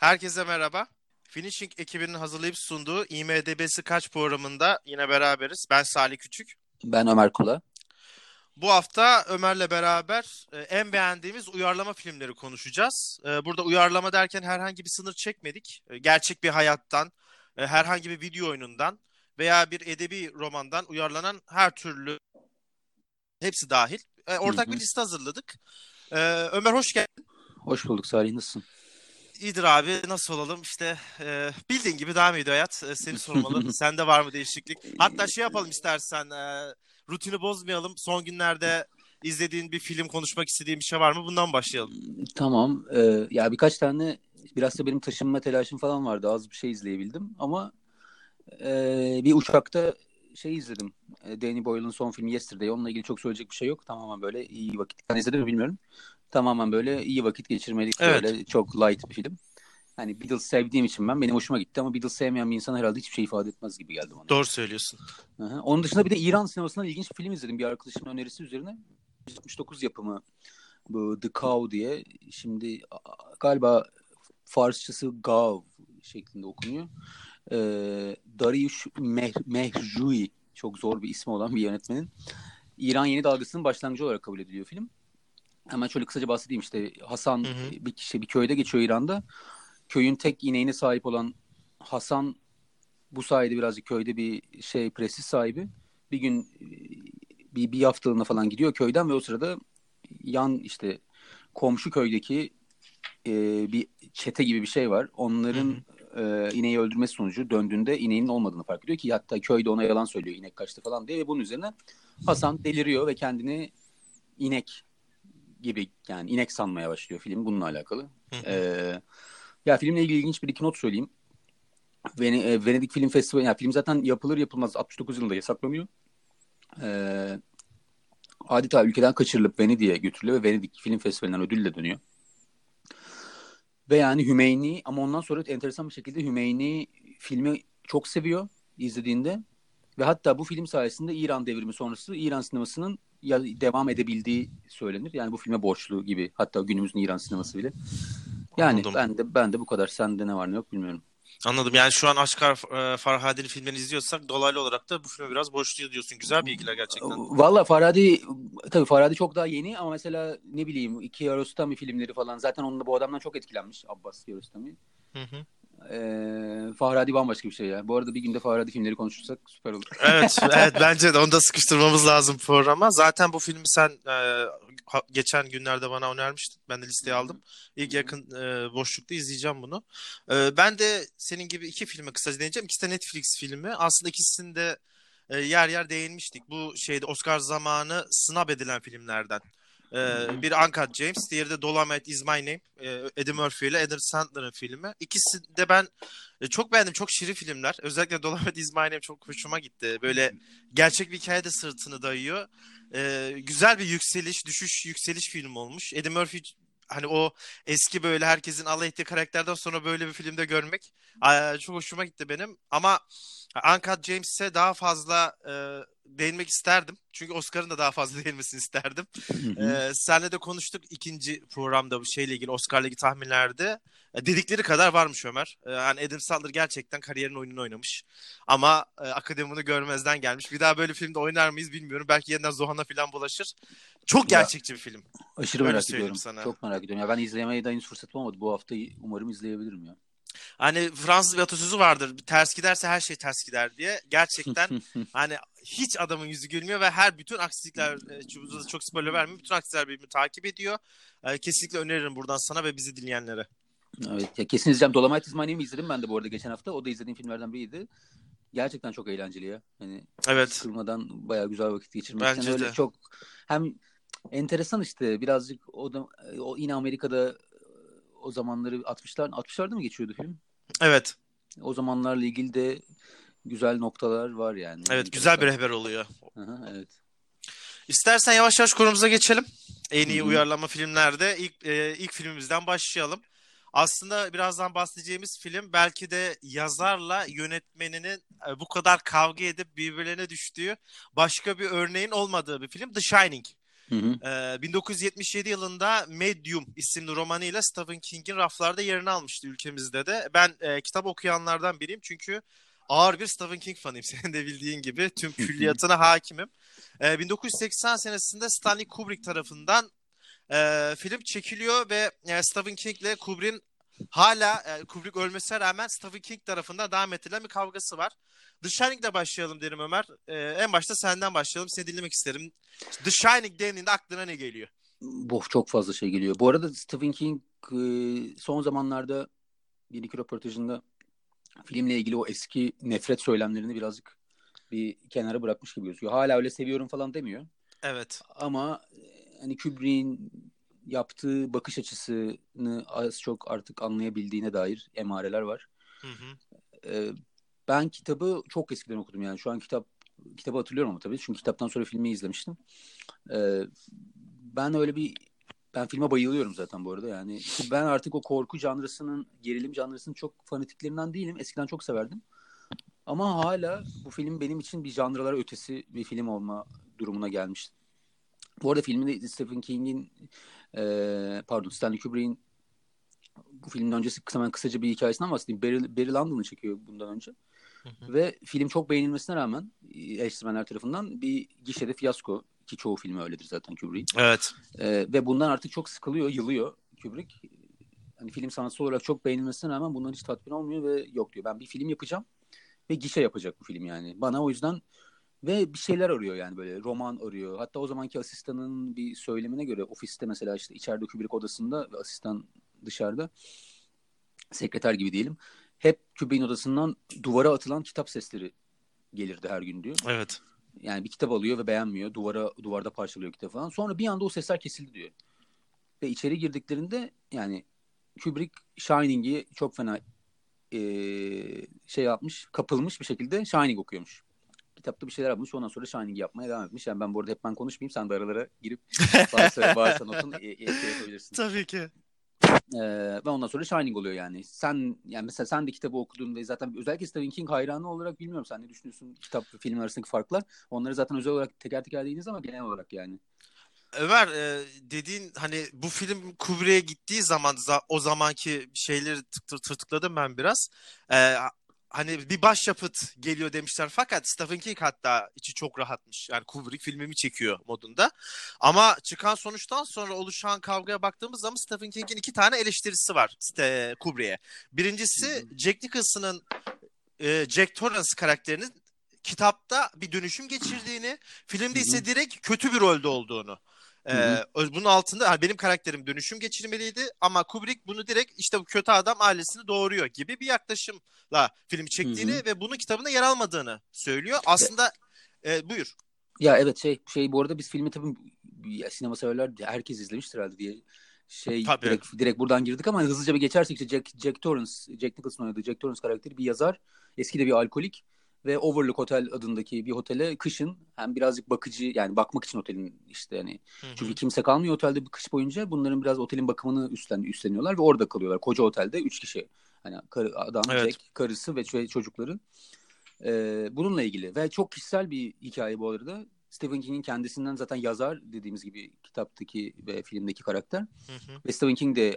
Herkese merhaba. Finishing ekibinin hazırlayıp sunduğu IMDB'si Kaç programında yine beraberiz. Ben Salih Küçük. Ben Ömer Kula. Bu hafta Ömer'le beraber en beğendiğimiz uyarlama filmleri konuşacağız. Burada uyarlama derken herhangi bir sınır çekmedik. Gerçek bir hayattan, herhangi bir video oyunundan veya bir edebi romandan uyarlanan her türlü hepsi dahil. Ortak bir liste hazırladık. Ömer hoş geldin. Hoş bulduk Salih, nasılsın? İyidir abi, nasıl olalım işte, bildiğin gibi devam ediyor hayat, seni sormalı. Sende var mı değişiklik? Hatta şey yapalım istersen, rutini bozmayalım, son günlerde izlediğin bir film, konuşmak istediğin bir şey var mı, bundan başlayalım. Tamam, ya birkaç tane, biraz da benim taşınma telaşım falan vardı, az bir şey izleyebildim ama bir uçakta şey izledim, Danny Boyle'ın son filmi Yesterday, onunla ilgili çok söyleyecek bir şey yok, tamamen böyle iyi vakit, ben izledim mi bilmiyorum. Tamamen böyle iyi vakit geçirmelik, evet. Böyle çok light bir film. Hani Beatles sevdiğim için benim hoşuma gitti ama Beatles sevmeyen bir insan herhalde hiçbir şey ifade etmez gibi geldi bana. Doğru söylüyorsun. Aha. Onun dışında bir de İran sinemasından ilginç bir film izledim. Bir arkadaşımın önerisi üzerine. 1979 yapımı bu The Cow diye. Şimdi galiba Farsçası Gav şeklinde okunuyor. Dariush Mehjui, çok zor bir ismi olan bir yönetmenin. İran yeni dalgasının başlangıcı olarak kabul ediliyor film. Hemen şöyle kısaca bahsedeyim işte. Hasan bir kişi bir köyde geçiyor İran'da. Köyün tek ineğine sahip olan Hasan bu sayede birazcık köyde bir şey prestij sahibi. Bir gün bir haftalığına falan gidiyor köyden ve o sırada yan işte komşu köydeki bir çete gibi bir şey var. Onların ineği öldürmesi sonucu döndüğünde ineğinin olmadığını fark ediyor ki hatta köyde ona yalan söylüyor, inek kaçtı falan diye ve bunun üzerine Hasan deliriyor ve kendini inek gibi yani inek sanmaya başlıyor film bununla alakalı. Ya filmle ilgili ilginç bir iki not söyleyeyim. Venedik Film Festivali, yani film zaten yapılır yapılmaz 69 yılında yasaklanıyor. Adeta ülkeden kaçırılıp Venedik'e götürülüyor ve Venedik Film Festivali'nden ödülle dönüyor. Ve yani Hümeyni, ama ondan sonra enteresan bir şekilde Hümeyni filmi çok seviyor izlediğinde ve hatta bu film sayesinde İran devrimi sonrası İran sinemasının ya devam edebildiği söylenir. Yani bu filme borçlu gibi. Hatta günümüzün İran sineması bile. Yani anladım. ben de bu kadar. Sende ne var ne yok bilmiyorum. Anladım. Yani şu an Oscar Farhadi'nin filmlerini izliyorsak dolaylı olarak da bu filme biraz borçluyuz diyorsun. Güzel bilgiler gerçekten. Valla Farhadi çok daha yeni ama mesela ne bileyim iki Kiarostami filmleri falan. Zaten onunla bu adamdan çok etkilenmiş. Abbas Kiarostami. Farhadi bambaşka bir şey ya. Bu arada bir günde Farhadi filmleri konuşursak süper olur. Evet bence de onu da sıkıştırmamız lazım programa. Zaten bu filmi sen geçen günlerde bana önermiştin. Ben de listeye aldım. İlk yakın boşlukta izleyeceğim bunu. Ben de senin gibi iki filme kısaca değineceğim. İkisi de Netflix filmi. Aslında ikisini de yer yer değinmiştik. Bu şeyde Oscar zamanı sınav edilen filmlerden. Bir Uncut Gems, diğeri de Dolomite Is My Name, Eddie Murphy ile Adam Sandler'ın filmi. İkisi de ben çok beğendim, çok şirin filmler. Özellikle Dolomite Is My Name çok hoşuma gitti. Böyle gerçek bir hikayede sırtını dayıyor. Güzel bir yükseliş, düşüş, yükseliş film olmuş. Eddie Murphy hani o eski böyle herkesin alay ettiği karakterden sonra böyle bir filmde görmek çok hoşuma gitti benim. Ama Uncut Gems'e daha fazla değinmek isterdim. Çünkü Oscar'ın da daha fazla değinmesini isterdim. Seninle de konuştuk ikinci programda bu şeyle ilgili, Oscar'la ilgili tahminlerde. Dedikleri kadar varmış Ömer. Yani Adam Sandler gerçekten kariyerin oyununu oynamış. Ama akademini görmezden gelmiş. Bir daha böyle filmde oynar mıyız bilmiyorum. Belki yeniden Zohan'a falan bulaşır. Çok gerçekçi bir film. Aşırı öyle merak ediyorum. Sana. Çok merak ediyorum. Ya ben izlemeye daha henüz fırsatım olmadı. Bu hafta umarım izleyebilirim ya. Hani Fransız bir atasözü vardır. Ters giderse her şey ters gider diye. Gerçekten hani hiç adamın yüzü gülmüyor ve her bütün aksilikler, çok spoiler vermiyor. Bütün aksilikler birbirini takip ediyor. Kesinlikle öneririm buradan sana ve bizi dinleyenlere. Evet ya kesin izleyeceğim. Dolomite Is My Name'i izledim ben de bu arada geçen hafta. O da izlediğim filmlerden biriydi. Gerçekten çok eğlenceli ya. Hani sıkılmadan bayağı güzel vakit geçirmek. Bence öyle de. Çok hem enteresan işte birazcık o yine Amerika'da o zamanları 60'larda mı geçiyordu film? Evet. O zamanlarla ilgili de güzel noktalar var yani. Evet, güzel bir rehber oluyor. Aha, evet. İstersen yavaş yavaş konumuza geçelim. En iyi uyarlama filmlerde ilk filmimizden başlayalım. Aslında birazdan bahsedeceğimiz film belki de yazarla yönetmeninin bu kadar kavga edip birbirlerine düştüğü başka bir örneğin olmadığı bir film. The Shining. 1977 yılında Medium isimli romanıyla Stephen King'in raflarda yerini almıştı ülkemizde de. Ben kitap okuyanlardan biriyim çünkü ağır bir Stephen King fanıyım, senin de bildiğin gibi. Tüm külliyatına hakimim. 1980 senesinde Stanley Kubrick tarafından film çekiliyor ve Stephen King ile Kubrick'in hala Kubrick ölmesine rağmen Stephen King tarafından devam ettirilen bir kavgası var. The Shining'de başlayalım derim Ömer. En başta senden başlayalım. Seni dinlemek isterim. The Shining denildiğinde aklına ne geliyor? Çok fazla şey geliyor. Bu arada Stephen King son zamanlarda bir iki röportajında filmle ilgili o eski nefret söylemlerini birazcık bir kenara bırakmış gibi gözüküyor. Hala öyle seviyorum falan demiyor. Evet. Ama hani Kubrick'in yaptığı bakış açısını az çok artık anlayabildiğine dair emareler var. Hı hı. Ben kitabı çok eskiden okudum yani. Şu an kitabı hatırlıyorum ama tabii. Çünkü kitaptan sonra filmi izlemiştim. Ben filme bayılıyorum zaten bu arada. Yani ben artık o korku janrasının, gerilim janrasının çok fanatiklerinden değilim. Eskiden çok severdim. Ama hala bu film benim için bir janralar ötesi bir film olma durumuna gelmişti. Bu arada filmde Stephen King'in Stanley Kubrick'in bu filmden öncesi kısaca bir hikayesinden bahsedeyim. Barry Lyndon'ı çekiyor bundan önce. Ve film çok beğenilmesine rağmen eleştirmenler tarafından bir gişede fiyasko, ki çoğu filmi öyledir zaten Kubrick'in. Evet. Ve bundan artık çok sıkılıyor, yılıyor Kubrick. Hani film sanatsal olarak çok beğenilmesine rağmen bundan hiç tatmin olmuyor ve yok diyor. Ben bir film yapacağım ve gişe yapacak bu film yani. Bana o yüzden ve bir şeyler arıyor yani, böyle roman arıyor. Hatta o zamanki asistanının bir söylemine göre ofiste mesela işte içeride Kubrick odasında ve asistan dışarıda sekreter gibi diyelim. Hep Kubrick'in odasından duvara atılan kitap sesleri gelirdi her gün diyor. Evet. Yani bir kitap alıyor ve beğenmiyor. Duvarda parçalıyor kitabı falan. Sonra bir anda o sesler kesildi diyor. Ve içeri girdiklerinde yani Kubrick Shining'i çok fena kapılmış bir şekilde Shining okuyormuş. Kitapta bir şeyler yapmış. Ondan sonra Shining'i yapmaya devam etmiş. Yani ben bu arada hep ben konuşmayayım. Sen de aralara girip varsa notun yapabilirsin. Tabii ki. Ve ondan sonra Shining oluyor yani. Sen de kitabı okudun ve zaten özellikle Stephen King hayranı olarak bilmiyorum sen ne düşünüyorsun kitap ve film arasındaki farklar. Onları zaten özel olarak teker teker değiniz ama genel olarak yani. Ömer dediğin hani bu film Kubrick'e gittiği zaman o zamanki şeyleri tırtıkladım ben biraz. Hani bir başyapıt geliyor demişler fakat Stephen King hatta içi çok rahatmış. Yani Kubrick filmimi çekiyor modunda. Ama çıkan sonuçtan sonra oluşan kavgaya baktığımız zaman Stephen King'in 2 tane eleştirisi var Kubrick'e. Birincisi Jack Nicholson'ın Jack Torrance karakterinin kitapta bir dönüşüm geçirdiğini, filmde ise direkt kötü bir rolde olduğunu. Bunun altında yani benim karakterim dönüşüm geçirmeliydi ama Kubrick bunu direkt işte bu kötü adam ailesini doğuruyor gibi bir yaklaşımla filmi çektiğini ve bunun kitabında yer almadığını söylüyor. Aslında buyur. Ya evet bu arada biz filmi tabii sinema severler herkes izlemiştir herhalde diye direkt buradan girdik ama hızlıca bir geçersek işte Jack Nicholson oynadığı Jack Torrance karakteri bir yazar, eski de bir alkolik. Ve Overlook Hotel adındaki bir otele kışın hem birazcık bakıcı yani bakmak için otelin işte yani çünkü kimse kalmıyor otelde bir kış boyunca bunların biraz otelin bakımını üstleniyorlar ve orada kalıyorlar. Koca otelde 3 kişi hani adam evet. Jack, karısı ve çocukları bununla ilgili ve çok kişisel bir hikaye bu arada. Stephen King'in kendisinden zaten yazar dediğimiz gibi kitaptaki ve filmdeki karakter. Ve Stephen King de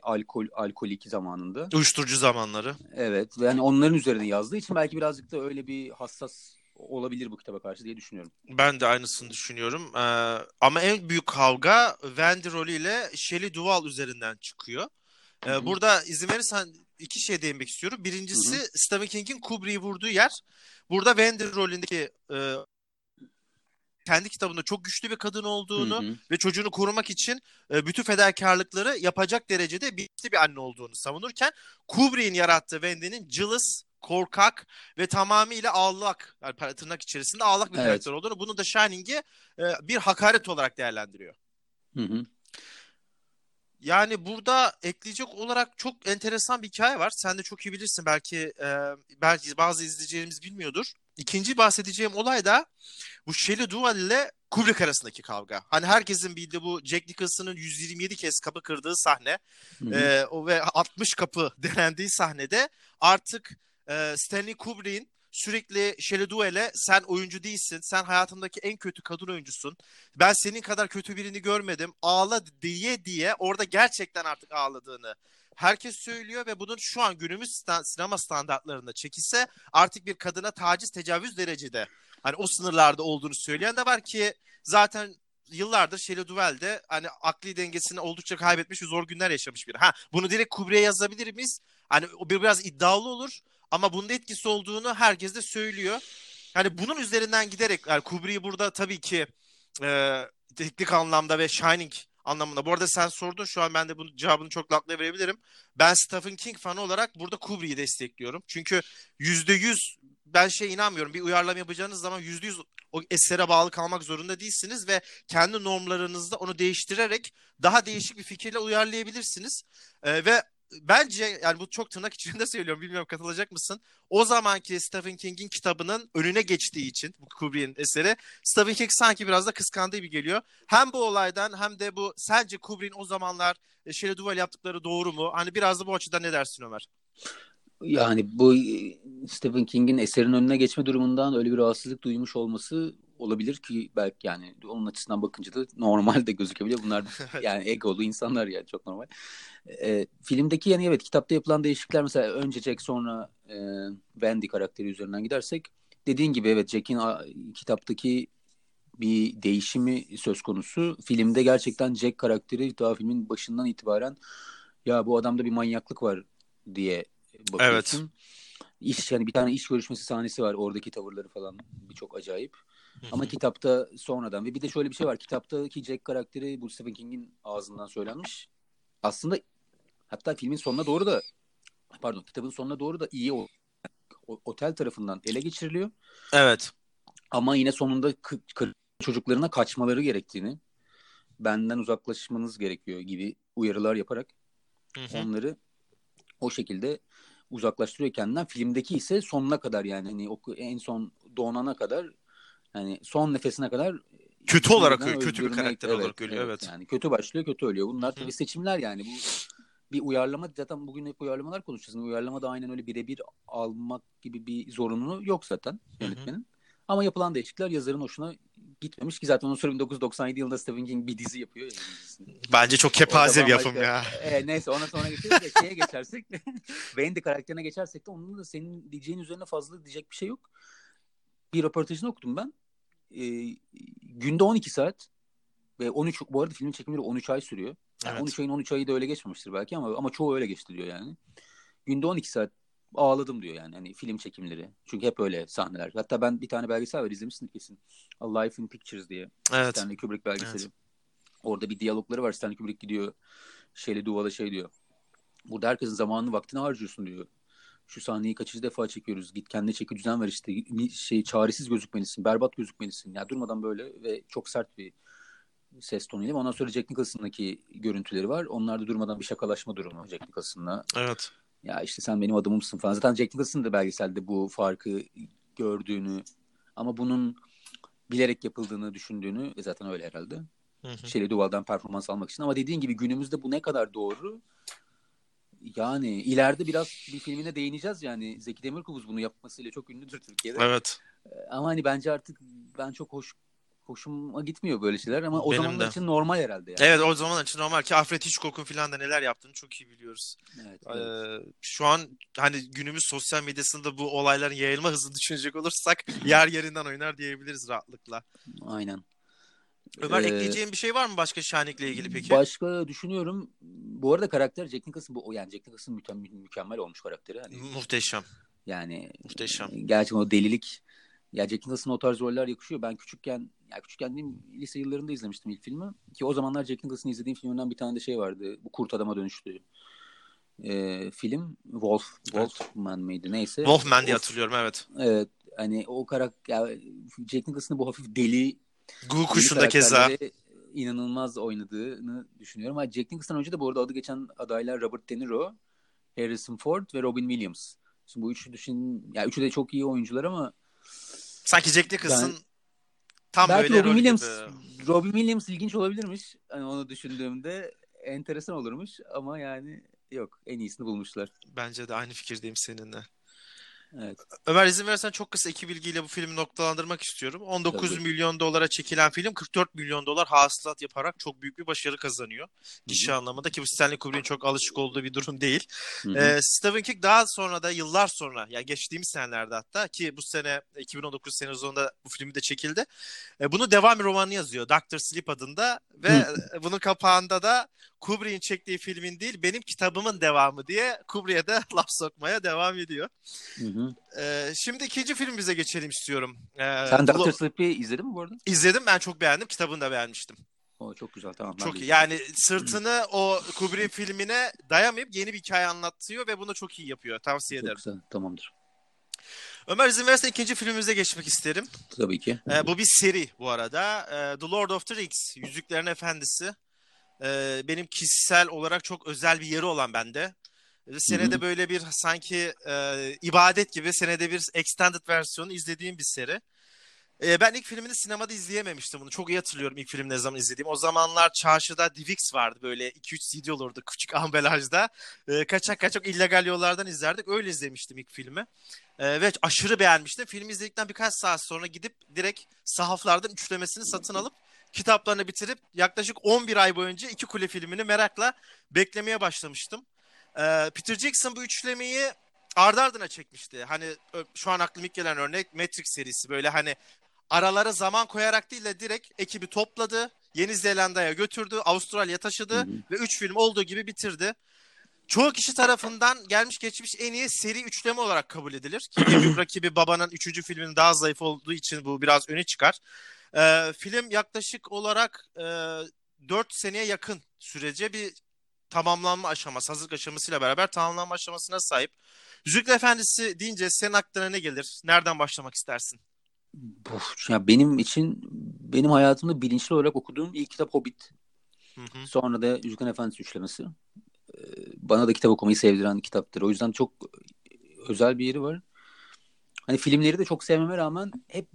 alkolik zamanında. Uyuşturucu zamanları. Evet. Yani onların üzerine yazdığı için belki birazcık da öyle bir hassas olabilir bu kitaba karşı diye düşünüyorum. Ben de aynısını düşünüyorum. Ama en büyük kavga Wendy rolüyle Shelley Duvall üzerinden çıkıyor. Burada izin verirsen 2 şey değinmek istiyorum. Birincisi Stephen King'in Kubrick'i vurduğu yer. Burada Wendy rolündeki kendi kitabında çok güçlü bir kadın olduğunu ve çocuğunu korumak için bütün fedakarlıkları yapacak derecede bilinçli bir anne olduğunu savunurken Kubrick'in yarattığı Wendy'nin cılız, korkak ve tamamıyla ağlak, yani tırnak içerisinde ağlak bir karakter olduğunu, bunu da Shining'i bir hakaret olarak değerlendiriyor. Yani burada ekleyecek olarak çok enteresan bir hikaye var. Sen de çok iyi bilirsin. Belki bazı izleyicilerimiz bilmiyordur. İkinci bahsedeceğim olay da bu Shelley Duvall ile Kubrick arasındaki kavga. Hani herkesin bildiği bu Jack Nicholson'ın 127 kez kapı kırdığı sahne ve 60 kapı denendiği sahnede artık Stanley Kubrick'in sürekli Shelley Duvall'e sen oyuncu değilsin, sen hayatımdaki en kötü kadın oyuncusun, ben senin kadar kötü birini görmedim, ağla diye diye orada gerçekten artık ağladığını herkes söylüyor ve bunun şu an günümüz sinema standartlarında çekilse artık bir kadına taciz, tecavüz derecede hani o sınırlarda olduğunu söyleyen de var ki zaten yıllardır Shelley Duvall de hani akli dengesini oldukça kaybetmiş ve zor günler yaşamış biri. Bunu direkt Kubrick'e yazabilir miyiz? Hani biraz iddialı olur ama bunun etkisi olduğunu herkes de söylüyor. Hani bunun üzerinden giderek yani Kubrick'i burada tabii ki teknik anlamda ve Shining anlamında. Bu arada sen sordun, şu an ben de bunun cevabını çok rahatlıkla verebilirim. Ben Stephen King fanı olarak burada Kubrick'i destekliyorum. Çünkü %100 ben inanmıyorum. Bir uyarlama yapacağınız zaman %100 o esere bağlı kalmak zorunda değilsiniz ve kendi normlarınızda onu değiştirerek daha değişik bir fikirle uyarlayabilirsiniz. Ve bence yani bu çok tırnak içinde söylüyorum, bilmiyorum katılacak mısın? O zamanki Stephen King'in kitabının önüne geçtiği için bu Kubrick'in eseri Stephen King sanki biraz da kıskandığı gibi geliyor. Hem bu olaydan hem de bu sence Kubrick'in o zamanlar Shelley Duvall yaptıkları doğru mu? Hani biraz da bu açıdan ne dersin Ömer? Yani bu Stephen King'in eserin önüne geçme durumundan öyle bir rahatsızlık duymuş olması olabilir ki belki yani onun açısından bakınca da normal de gözükebilir. Bunlar yani egolu insanlar yani çok normal. Filmdeki yani evet kitapta yapılan değişiklikler mesela önce Jack sonra Wendy karakteri üzerinden gidersek dediğin gibi evet Jack'in kitaptaki bir değişimi söz konusu. Filmde gerçekten Jack karakteri daha filmin başından itibaren ya bu adamda bir manyaklık var diye bakıyorsun. Evet. Yani bir tane iş görüşmesi sahnesi var. Oradaki tavırları falan birçok acayip. Ama kitapta sonradan ve bir de şöyle bir şey var. Kitaptaki Jack karakteri bu Stephen King'in ağzından söylenmiş. Aslında hatta filmin sonuna doğru da kitabın sonuna doğru da iyi otel tarafından ele geçiriliyor. Evet. Ama yine sonunda çocuklarına kaçmaları gerektiğini, benden uzaklaşmanız gerekiyor gibi uyarılar yaparak onları o şekilde uzaklaştırıyor kendinden. Filmdeki ise sonuna kadar yani hani en son doğana kadar yani son nefesine kadar kötü olarak ölüyor. Kötü bir karakter olarak ölüyor. Evet. Yani kötü başlıyor, kötü ölüyor. Bunlar tabii seçimler yani. Bu bir uyarlama. Zaten bugün hep uyarlamalar konuşacağız. Uyarlama da aynen öyle birebir almak gibi bir zorunluluğu yok zaten yönetmenin. Ama yapılan değişiklikler yazarın hoşuna gitmemiş ki zaten onun sonra 1997 yılında Stephen King bir dizi yapıyor. Yani. Bence çok kepaze bir yapım ya. Neyse ona sonra geçeriz. Şeye geçersek Wendy karakterine geçersek de onun da senin diyeceğin üzerine fazla diyecek bir şey yok. Bir röportajını okudum ben. Günde 12 saat ve 13 bu arada filmin çekimleri 13 ay sürüyor. Yani evet. 13 ayın 13 ayı da öyle geçmemiştir belki ama çoğu öyle geçti diyor yani. Günde 12 saat ağladım diyor yani hani film çekimleri. Çünkü hep öyle sahneler. Hatta ben bir tane belgesel var izlemişsin kesin. A Life in Pictures diye. Evet. Stanley Kubrick belgeseli. Evet. Orada bir diyalogları var. Stanley Kubrick gidiyor Shelley Duvall'a diyor. Burada herkesin zamanını vaktini harcıyorsun diyor. Şu sahneyi kaçıncı defa çekiyoruz. Git kendine çeki düzen ver işte. Çaresiz gözükmelisin. Berbat gözükmelisin. Yani durmadan böyle ve çok sert bir ses tonuyla. Ondan sonra Jack Nicholson'daki görüntüleri var. Onlarda durmadan bir şakalaşma durumu Jack Nicholson'la. Evet. Ya işte sen benim adamımsın falan. Zaten Jack Nicholson da belgeselde bu farkı gördüğünü ama bunun bilerek yapıldığını düşündüğünü zaten öyle herhalde. Shelley Duvall'dan performans almak için. Ama dediğin gibi günümüzde bu ne kadar doğru? Yani ileride biraz bir filmine değineceğiz yani. Zeki Demirkubuz bunu yapmasıyla çok ünlüdür Türkiye'de. Evet. Ama hani bence artık ben çok hoşuma gitmiyor böyle şeyler ama o zamanlar için normal herhalde yani. Evet o zamanlar için normal ki Alfred Hitchcock'un filan da neler yaptığını çok iyi biliyoruz. Evet, evet. Şu an hani günümüz sosyal medyasında bu olayların yayılma hızını düşünecek olursak yer yerinden oynar diyebiliriz rahatlıkla. Aynen. Ömer ekleyeceğin bir şey var mı başka Shining'le ilgili peki? Başka düşünüyorum. Bu arada karakter Jack Nicholson yani Jack Nicholson mükemmel olmuş karakteri. Hani, muhteşem. Yani muhteşem. Gerçekten o delilik. Ya Jack Nicholson'a o tarz roller yakışıyor. Ben küçükken değil mi, lise yıllarında izlemiştim ilk filmi. Ki o zamanlar Jack Nicholson'ı izlediğim filmden bir tane de vardı. Bu kurt adama dönüştü. Film Wolfman mıydı neyse. Wolfman diye hatırlıyorum evet. Evet hani o karakter Jack Nicholson'ı bu hafif deli Gu kuşunda keza inanılmaz oynadığını düşünüyorum. Ama Jack Nicholson'dan önce de bu arada adı geçen adaylar Robert De Niro, Harrison Ford ve Robin Williams. Şimdi bu üçü üçü de çok iyi oyuncular ama sanki Jack Nicholson tam belki böyle Robin Williams ilginç olabilirmiş. Hani onu düşündüğümde enteresan olurmuş ama yani yok en iyisini bulmuşlar. Bence de aynı fikirdeyim seninle. Evet. Ömer izin verirsen çok kısa iki bilgiyle bu filmi noktalandırmak istiyorum. 19 Tabii. milyon dolara çekilen film 44 milyon dolar hasılat yaparak çok büyük bir başarı kazanıyor. Kişi Hı-hı. anlamında ki bu Stanley Kubrick'in çok alışık olduğu bir durum değil. Stephen King daha sonra da yıllar sonra yani geçtiğimiz senelerde hatta ki bu sene 2019 sezonunda bu filmi de çekildi. Bunu devam bir romanı yazıyor. Dr. Sleep adında ve Hı-hı. bunun kapağında da Kubrick'in çektiği filmin değil benim kitabımın devamı diye Kubrick'e de laf sokmaya devam ediyor. Hı-hı. Şimdi ikinci filmimize geçelim istiyorum. Sen Dr. Sleep'i izledin mi bu arada? İzledim, ben çok beğendim. Kitabını da beğenmiştim. O çok güzel, tamam. Çok iyi. Yani sırtını o Kubrick filmine dayamayıp yeni bir hikaye anlatıyor ve bunu çok iyi yapıyor. Tavsiye ederim. Çok güzel, tamamdır. Ömer izin verirsen ikinci filmimize geçmek isterim. Tabii ki. Bu bir seri bu arada. The Lord of the Rings, Yüzüklerin Efendisi. Benim kişisel olarak çok özel bir yeri olan bende. Senede böyle bir sanki ibadet gibi senede bir extended versiyonu izlediğim bir seri. Ben ilk filmini sinemada izleyememiştim bunu. Çok iyi hatırlıyorum ilk filmi ne zaman izlediğim. O zamanlar çarşıda DivX vardı böyle 2-3 CD olurdu küçük ambalajda. Kaçak illegal yollardan izlerdik. Öyle izlemiştim ilk filmi. Ve aşırı beğenmiştim. Filmi izledikten birkaç saat sonra gidip direkt sahaflardan üçlemesini satın alıp kitaplarını bitirip yaklaşık 11 ay boyunca İki Kule filmini merakla beklemeye başlamıştım. Peter Jackson bu üçlemeyi ardı ardına çekmişti. Hani şu an aklıma ilk gelen örnek Matrix serisi. Böyle hani aralara zaman koyarak değil de direkt ekibi topladı. Yeni Zelanda'ya götürdü. Avustralya'ya taşıdı. Hı-hı. Ve 3 film olduğu gibi bitirdi. Çoğu kişi tarafından gelmiş geçmiş en iyi seri üçleme olarak kabul edilir. Ki en büyük rakibi Baba'nın 3. filminin daha zayıf olduğu için bu biraz öne çıkar. Film yaklaşık olarak 4 seneye yakın sürece bir tamamlanma aşaması, hazırlık aşamasıyla beraber tamamlanma aşamasına sahip. Yüzükler Efendisi deyince senin aklına ne gelir? Nereden başlamak istersin? Ya benim hayatımda bilinçli olarak okuduğum ilk kitap Hobbit. Hı-hı. Sonra da Yüzükler Efendisi üçlemesi. Bana da kitap okumayı sevdiren kitaptır. O yüzden çok özel bir yeri var. Hani filmleri de çok sevmeme rağmen hep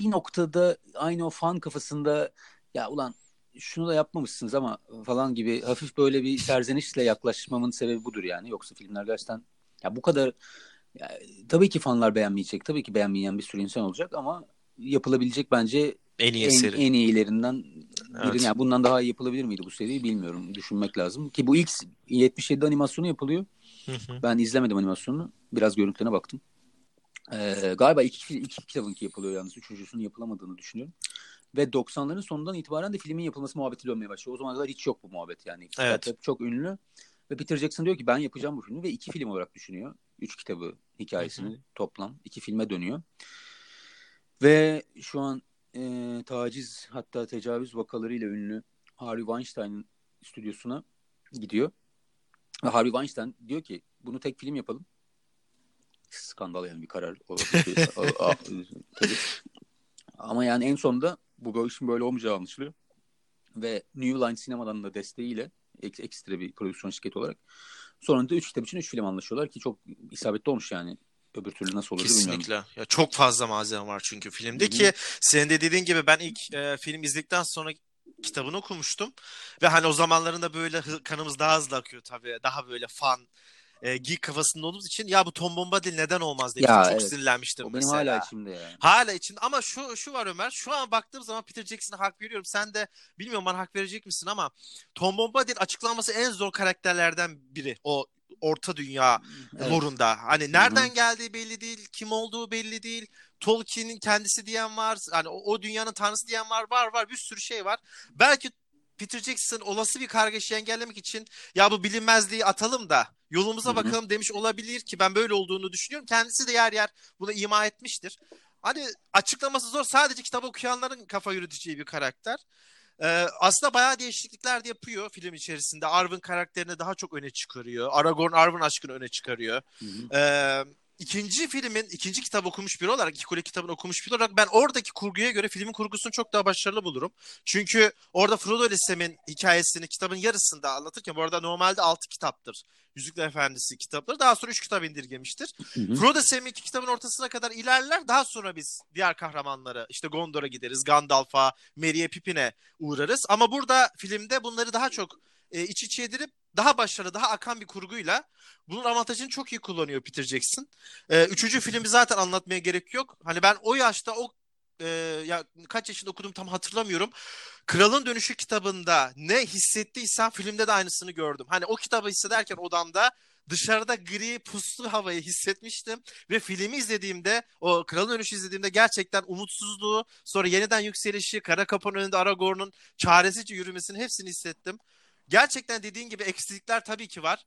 bir noktada aynı o fan kafasında ya ulan şunu da yapmamışsınız ama falan gibi hafif böyle bir serzenişle yaklaşmamın sebebi budur yani. Yoksa filmler gerçekten ya bu kadar ya, tabii ki fanlar beğenmeyecek. Tabii ki beğenmeyen bir sürü insan olacak ama yapılabilecek bence en iyilerinden birini. Evet. Yani bundan daha iyi yapılabilir miydi bu seri bilmiyorum. Düşünmek lazım. Ki bu ilk 77 animasyonu yapılıyor. Hı-hı. Ben izlemedim animasyonunu. Biraz görüntülerine baktım. Galiba iki kitabınki yapılıyor yalnız. Üçüncüsünün yapılamadığını düşünüyorum. Ve 90'ların sonundan itibaren de filmin yapılması muhabbeti dönmeye başlıyor. O zamana kadar hiç yok bu muhabbet yani. Evet. Çok ünlü. Ve Peter Jackson diyor ki ben yapacağım bu filmi ve 2 film olarak düşünüyor. 3 kitabı hikayesini Hı-hı. toplam 2 filme dönüyor. Ve şu an taciz hatta tecavüz vakalarıyla ünlü Harvey Weinstein'ın stüdyosuna gidiyor. Ve Harvey Weinstein diyor ki bunu tek film yapalım. Skandal yani bir karar. Tabii. Ama yani en sonunda bu işin böyle olmayacağı anlaşılıyor. Ve New Line Sinema'dan da desteğiyle ekstra bir prodüksiyon şirketi olarak. Sonra da 3 kitap için 3 film anlaşıyorlar ki çok isabetli olmuş yani. Öbür türlü nasıl olur bilmiyorum. Kesinlikle. Ya çok fazla malzeme var çünkü filmde ki senin de dediğin gibi ben ilk film izledikten sonra kitabını okumuştum. Ve hani o zamanlarında böyle kanımız daha hızlı akıyor tabii. Daha böyle fan geek kafasında olduğumuz için ya bu Tom Bombadil neden olmaz diye çok sinirlenmiştim. O benim hala içimde yani. Hala içimde ama şu var Ömer, şu an baktığım zaman Peter Jackson'a hak veriyorum. Sen de bilmiyorum bana hak verecek misin ama Tom Bombadil açıklanması en zor karakterlerden biri. O Orta Dünya lorunda. Hani nereden Hı-hı. geldiği belli değil, kim olduğu belli değil. Tolkien'in kendisi diyen var. Hani o dünyanın tanrısı diyen var bir sürü şey var. Belki Peter Jackson olası bir kargaşayı engellemek için ya bu bilinmezliği atalım da yolumuza Hı-hı. bakalım demiş olabilir ki ben böyle olduğunu düşünüyorum. Kendisi de yer yer buna ima etmiştir. Hani açıklaması zor, sadece kitap okuyanların kafa yürüteceği bir karakter. Aslında bayağı değişiklikler de yapıyor film içerisinde. Arvin karakterini daha çok öne çıkarıyor. Aragorn Arvin aşkını öne çıkarıyor. İkinci kitap okumuş biri olarak, İki Kule kitabını okumuş biri olarak ben oradaki kurguya göre filmin kurgusunu çok daha başarılı bulurum. Çünkü orada Frodo ile Sam'in hikayesini kitabın yarısında anlatırken, bu arada normalde 6 kitaptır Yüzükler Efendisi kitapları. Daha sonra 3 kitap indirgemiştir. Hı-hı. Frodo Sam'in 2 kitabın ortasına kadar ilerler. Daha sonra biz diğer kahramanlara, işte Gondor'a gideriz, Gandalf'a, Merry'e, Pippin'e uğrarız. Ama burada filmde bunları daha çok iç içe edilip daha başarılı, daha akan bir kurguyla bunun avantajını çok iyi kullanıyor Peter Jackson. Üçüncü filmi zaten anlatmaya gerek yok. Hani ben o yaşta ya kaç yaşında okudum tam hatırlamıyorum. Kralın Dönüşü kitabında ne hissettiysem filmde de aynısını gördüm. Hani o kitabı hissederken odamda dışarıda gri puslu havayı hissetmiştim ve filmi izlediğimde, o Kralın Dönüşü izlediğimde gerçekten umutsuzluğu, sonra yeniden yükselişi, kara kapının önünde Aragorn'un çaresizce yürümesini hepsini hissettim. Gerçekten dediğin gibi eksiklikler tabii ki var.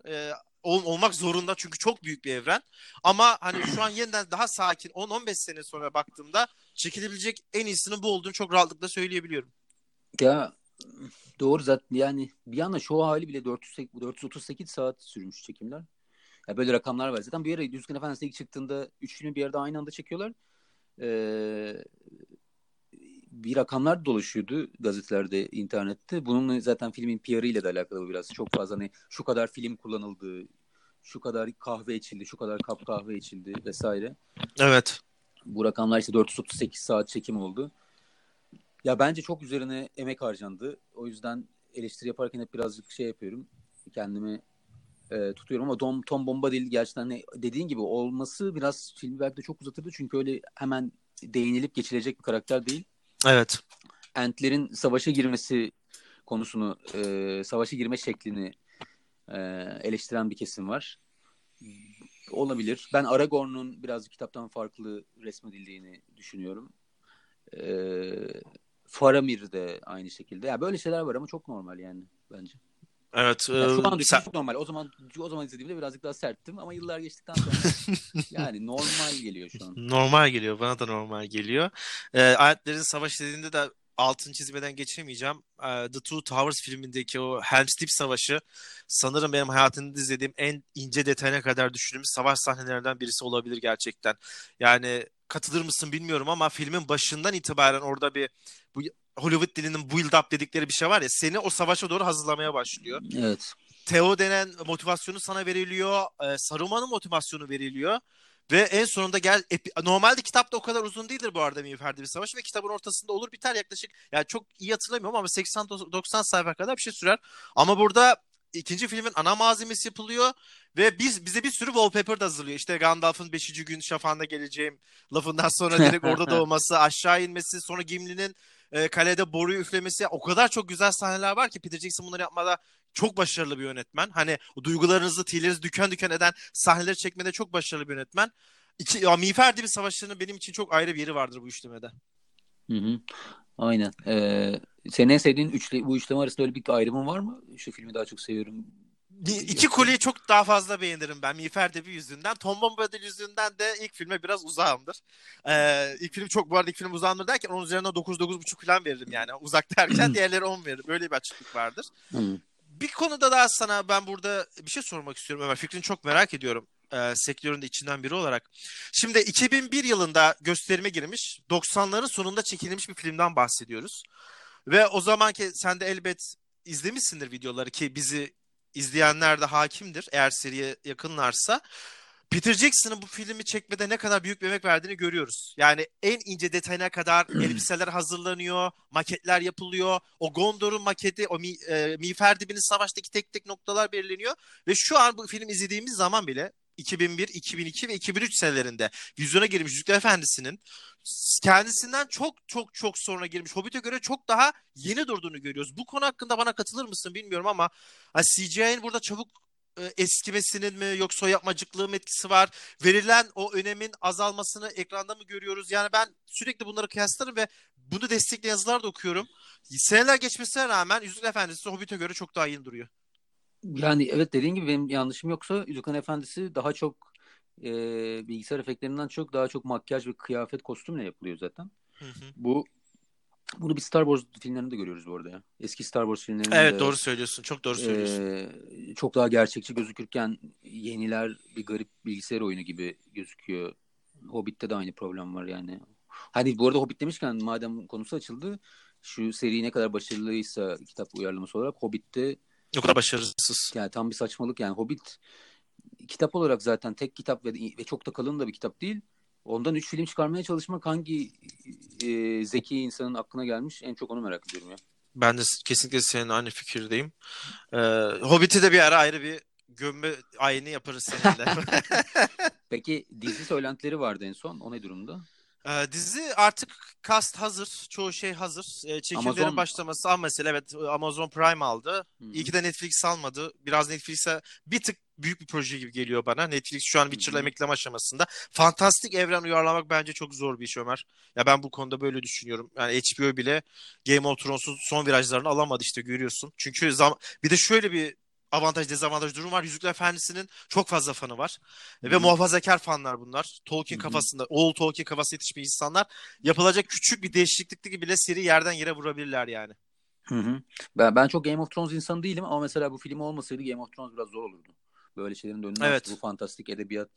Olmak zorunda çünkü çok büyük bir evren. Ama hani şu an yeniden daha sakin 10-15 sene sonra baktığımda çekilebilecek en iyisinin bu olduğunu çok rahatlıkla söyleyebiliyorum. Ya doğru zaten, yani bir yana şu hali bile 438 saat sürmüş çekimler. Ya böyle rakamlar var. Zaten bir yere Yüzüklerin Efendisi ilk çıktığında 3 filmi bir yerde aynı anda çekiyorlar. Bir rakamlar dolaşıyordu gazetelerde, internette. Bunun zaten filmin PR'ı ile de alakalı biraz. Çok fazla hani şu kadar film kullanıldı, şu kadar kahve içildi, şu kadar kap kahve içildi vesaire. Evet. Bu rakamlar işte 438 saat çekim oldu. Ya bence çok üzerine emek harcandı. O yüzden eleştiri yaparken hep birazcık şey yapıyorum. Kendimi tutuyorum ama Tom Bombadil gerçekten hani dediğin gibi olması biraz filmi belki de çok uzatırdı. Çünkü öyle hemen değinilip geçilecek bir karakter değil. Evet. Entlerin savaşa girmesi konusunu, savaşa girme şeklini eleştiren bir kesim var. Olabilir. Ben Aragorn'un birazcık kitaptan farklı resmedildiğini düşünüyorum. Faramir de aynı şekilde. Ya böyle şeyler var ama çok normal yani bence. Evet. Yani şu an çok normal. O zaman izlediğimde birazcık daha serttim ama yıllar geçtikten sonra yani normal geliyor şu an. Normal geliyor. Bana da normal geliyor. Ayetlerin savaş dediğinde de altını çizmeden geçemeyeceğim. The Two Towers filmindeki o Helm's Deep Savaşı sanırım benim hayatımda izlediğim en ince detayına kadar düşündüğüm savaş sahnelerinden birisi olabilir gerçekten. Yani katılır mısın bilmiyorum ama filmin başından itibaren orada bir bu Hollywood dilinin build up dedikleri bir şey var ya, seni o savaşa doğru hazırlamaya başlıyor. Evet. Theo denen motivasyonu sana veriliyor. Saruman'ın motivasyonu veriliyor. Ve en sonunda normalde kitapta o kadar uzun değildir bu arada münferdi bir savaş ve kitabın ortasında olur biter yaklaşık. Yani çok iyi hatırlamıyorum ama 80-90 sayfa kadar bir şey sürer. Ama burada ikinci filmin ana malzemesi yapılıyor ve bize bir sürü wallpaper da hazırlıyor. İşte Gandalf'ın 5. gün şafağında geleceğim lafından sonra direkt orada doğması, aşağı inmesi, sonra Gimli'nin kalede boruyu üflemesi, o kadar çok güzel sahneler var ki Peter Jackson bunları yapmada çok başarılı bir yönetmen. Hani duygularınızı, tüylerinizi düken düken eden sahneleri çekmede çok başarılı bir yönetmen. Miğfer Dibi Savaşları'nın benim için çok ayrı bir yeri vardır bu üçlemede. Hı. Aynen. Senin en sevdiğin bu üçleme arasında öyle bir ayrımın var mı? Şu filmi daha çok seviyorum. İki kuleyi çok daha fazla beğenirim ben Miğfer Dibi yüzünden. Tom Bombadil yüzünden de ilk filme biraz uzağımdır. İlk film uzağımdır derken onun üzerine 9-9,5 falan veririm yani. Uzak derken diğerleri 10 veririm. Böyle bir açıklık vardır. Bir konuda daha sana ben burada bir şey sormak istiyorum Ömer. Fikrini çok merak ediyorum. Sektörün de içinden biri olarak. Şimdi 2001 yılında gösterime girmiş, 90'ların sonunda çekilmiş bir filmden bahsediyoruz. Ve o zamanki sen de elbet izlemişsindir videoları ki bizi izleyenler de hakimdir eğer seriye yakınlarsa. Peter Jackson'ın bu filmi çekmede ne kadar büyük bir emek verdiğini görüyoruz. Yani en ince detayına kadar elbiseler hazırlanıyor, maketler yapılıyor. O Gondor'un maketi, o Miğfer Dibi'nin savaştaki tek tek noktalar belirleniyor. Ve şu an bu film izlediğimiz zaman bile 2001, 2002 ve 2003 senelerinde vizyona girmiş Yüzüklerin Efendisi'nin kendisinden çok sonra girmiş Hobbit'e göre çok daha yeni durduğunu görüyoruz. Bu konu hakkında bana katılır mısın bilmiyorum ama CGI'nin burada çabuk eskimesinin mi yoksa o yapmacıklığın etkisi var? Verilen o önemin azalmasını ekranda mı görüyoruz? Yani ben sürekli bunları kıyaslarım ve bunu destekleyen yazılar da okuyorum. Seneler geçmesine rağmen Yüzüklerin Efendisi Hobbit'e göre çok daha yeni duruyor. Yani evet, dediğin gibi benim yanlışım yoksa Yüzüklerin Efendisi daha çok bilgisayar efektlerinden çok daha çok makyaj ve kıyafet kostümle yapılıyor zaten. Hı. Bunu bir Star Wars filmlerinde de görüyoruz bu arada ya. Eski Star Wars filmlerinde. Evet, doğru söylüyorsun. Çok doğru söylüyorsun. Çok daha gerçekçi gözükürken yeniler bir garip bilgisayar oyunu gibi gözüküyor. Hobbit'te de aynı problem var yani. Hani bu arada Hobbit demişken madem konusu açıldı, şu seri ne kadar başarılıysa kitap uyarlaması olarak Hobbit'te o kadar başarısız. Yani tam bir saçmalık yani. Hobbit kitap olarak zaten tek kitap ve çok da kalın da bir kitap değil. Ondan 3 film çıkarmaya çalışmak hangi zeki insanın aklına gelmiş? En çok onu merak ediyorum ya. Ben de kesinlikle senin aynı fikirdeyim. Hobbit'i de bir ara ayrı bir gömme ayini yaparız seninle. Peki dizi söylentileri vardı en son. O ne durumda? Dizi artık cast hazır. Çoğu şey hazır. Çekimlerin başlaması ama mesela evet Amazon Prime aldı. Hı-hı. İyi ki de Netflix almadı. Biraz Netflix'e bir tık büyük bir proje gibi geliyor bana. Netflix şu an Witcher'la emekleme aşamasında. Fantastik evren uyarlamak bence çok zor bir iş Ömer. Ya ben bu konuda böyle düşünüyorum. Yani HBO bile Game of Thrones'un son virajlarını alamadı işte görüyorsun. Çünkü bir de şöyle bir avantaj dezavantaj durum var. Yüzükler Efendisi'nin çok fazla fanı var. Hı-hı. Ve muhafazakar fanlar bunlar. Tolkien kafasında, old Tolkien kafası yetişmiş insanlar. Yapılacak küçük bir değişiklikle bile seri yerden yere vurabilirler yani. Hı-hı. Ben çok Game of Thrones insanı değilim ama mesela bu film olmasaydı Game of Thrones biraz zor olurdu. Böyle şeylerin dönülmesi, evet. Bu fantastik edebiyat.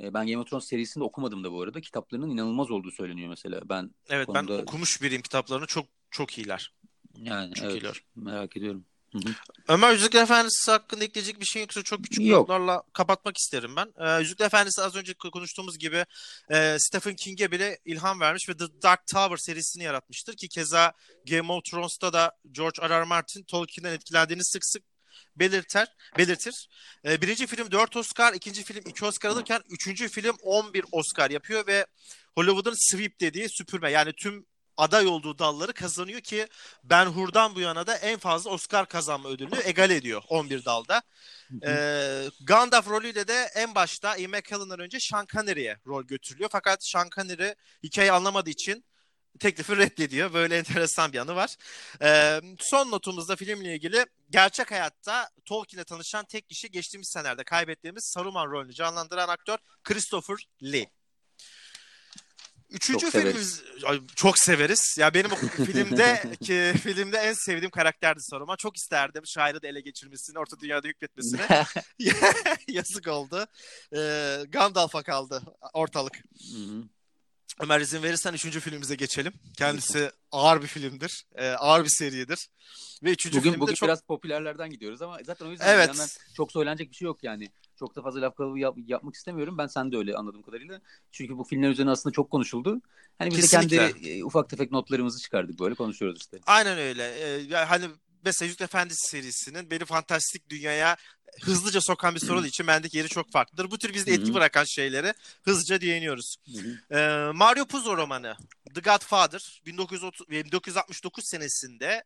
Ben Game of Thrones serisini de okumadım da bu arada. Kitaplarının inanılmaz olduğu söyleniyor mesela. Ben okumuş biriyim kitaplarını. Çok çok iyiler. Yani çok evet, iyiler. Merak ediyorum. Hı-hı. Ömer, Yüzükler Efendisi hakkında ekleyecek bir şey yoksa çok küçük notlarla kapatmak isterim ben. Yüzükler Efendisi az önce konuştuğumuz gibi Stephen King'e bile ilham vermiş ve The Dark Tower serisini yaratmıştır ki keza Game of Thrones'ta da George R.R. Martin Tolkien'den etkilendiğini sık sık belirtir. Birinci film 4 Oscar, ikinci film 2 Oscar alırken üçüncü film 11 Oscar yapıyor ve Hollywood'un sweep dediği süpürme yani tüm aday olduğu dalları kazanıyor ki Ben Hur'dan bu yana da en fazla Oscar kazanma ödülünü egal ediyor 11 dalda. Gandalf rolüyle de en başta Ian McKellen'dan önce Sean Connery'e rol götürülüyor fakat Sean Connery hikayeyi anlamadığı için teklifi reddediyor. Böyle enteresan bir anı var. Son notumuzda filmle ilgili gerçek hayatta Tolkien'le tanışan tek kişi geçtiğimiz senelerde kaybettiğimiz Saruman rolünü canlandıran aktör Christopher Lee. Üçüncü filmimiz çok severiz. Ya benim filmde en sevdiğim karakterdi Saruman. Çok isterdim şairi de ele geçirmesini, Orta Dünya'da hükmetmesini. Yazık oldu. Gandalf'a kaldı ortalık. Ömer izin verirsen 3. filmimize geçelim. Kendisi ağır bir filmdir. Ağır bir seridir. Ve 3. filmde bugün çok... biraz popülerlerden gidiyoruz ama zaten o yüzden evet. Çok söylenecek bir şey yok yani. Çok da fazla laf kalıbı yapmak istemiyorum. Ben sen de öyle anladığım kadarıyla. Çünkü bu filmler üzerine aslında çok konuşuldu. Hani biz kesinlikle de kendi ufak tefek notlarımızı çıkardık böyle konuşuyoruz işte. Aynen öyle. Hani mesela Yüzüklerin Efendisi serisinin beni fantastik dünyaya hızlıca sokan bir soru için bendeki yeri çok farklıdır. Bu tür bizde etki bırakan şeylere hızlıca değiniyoruz. Mario Puzo romanı The Godfather 1969 senesinde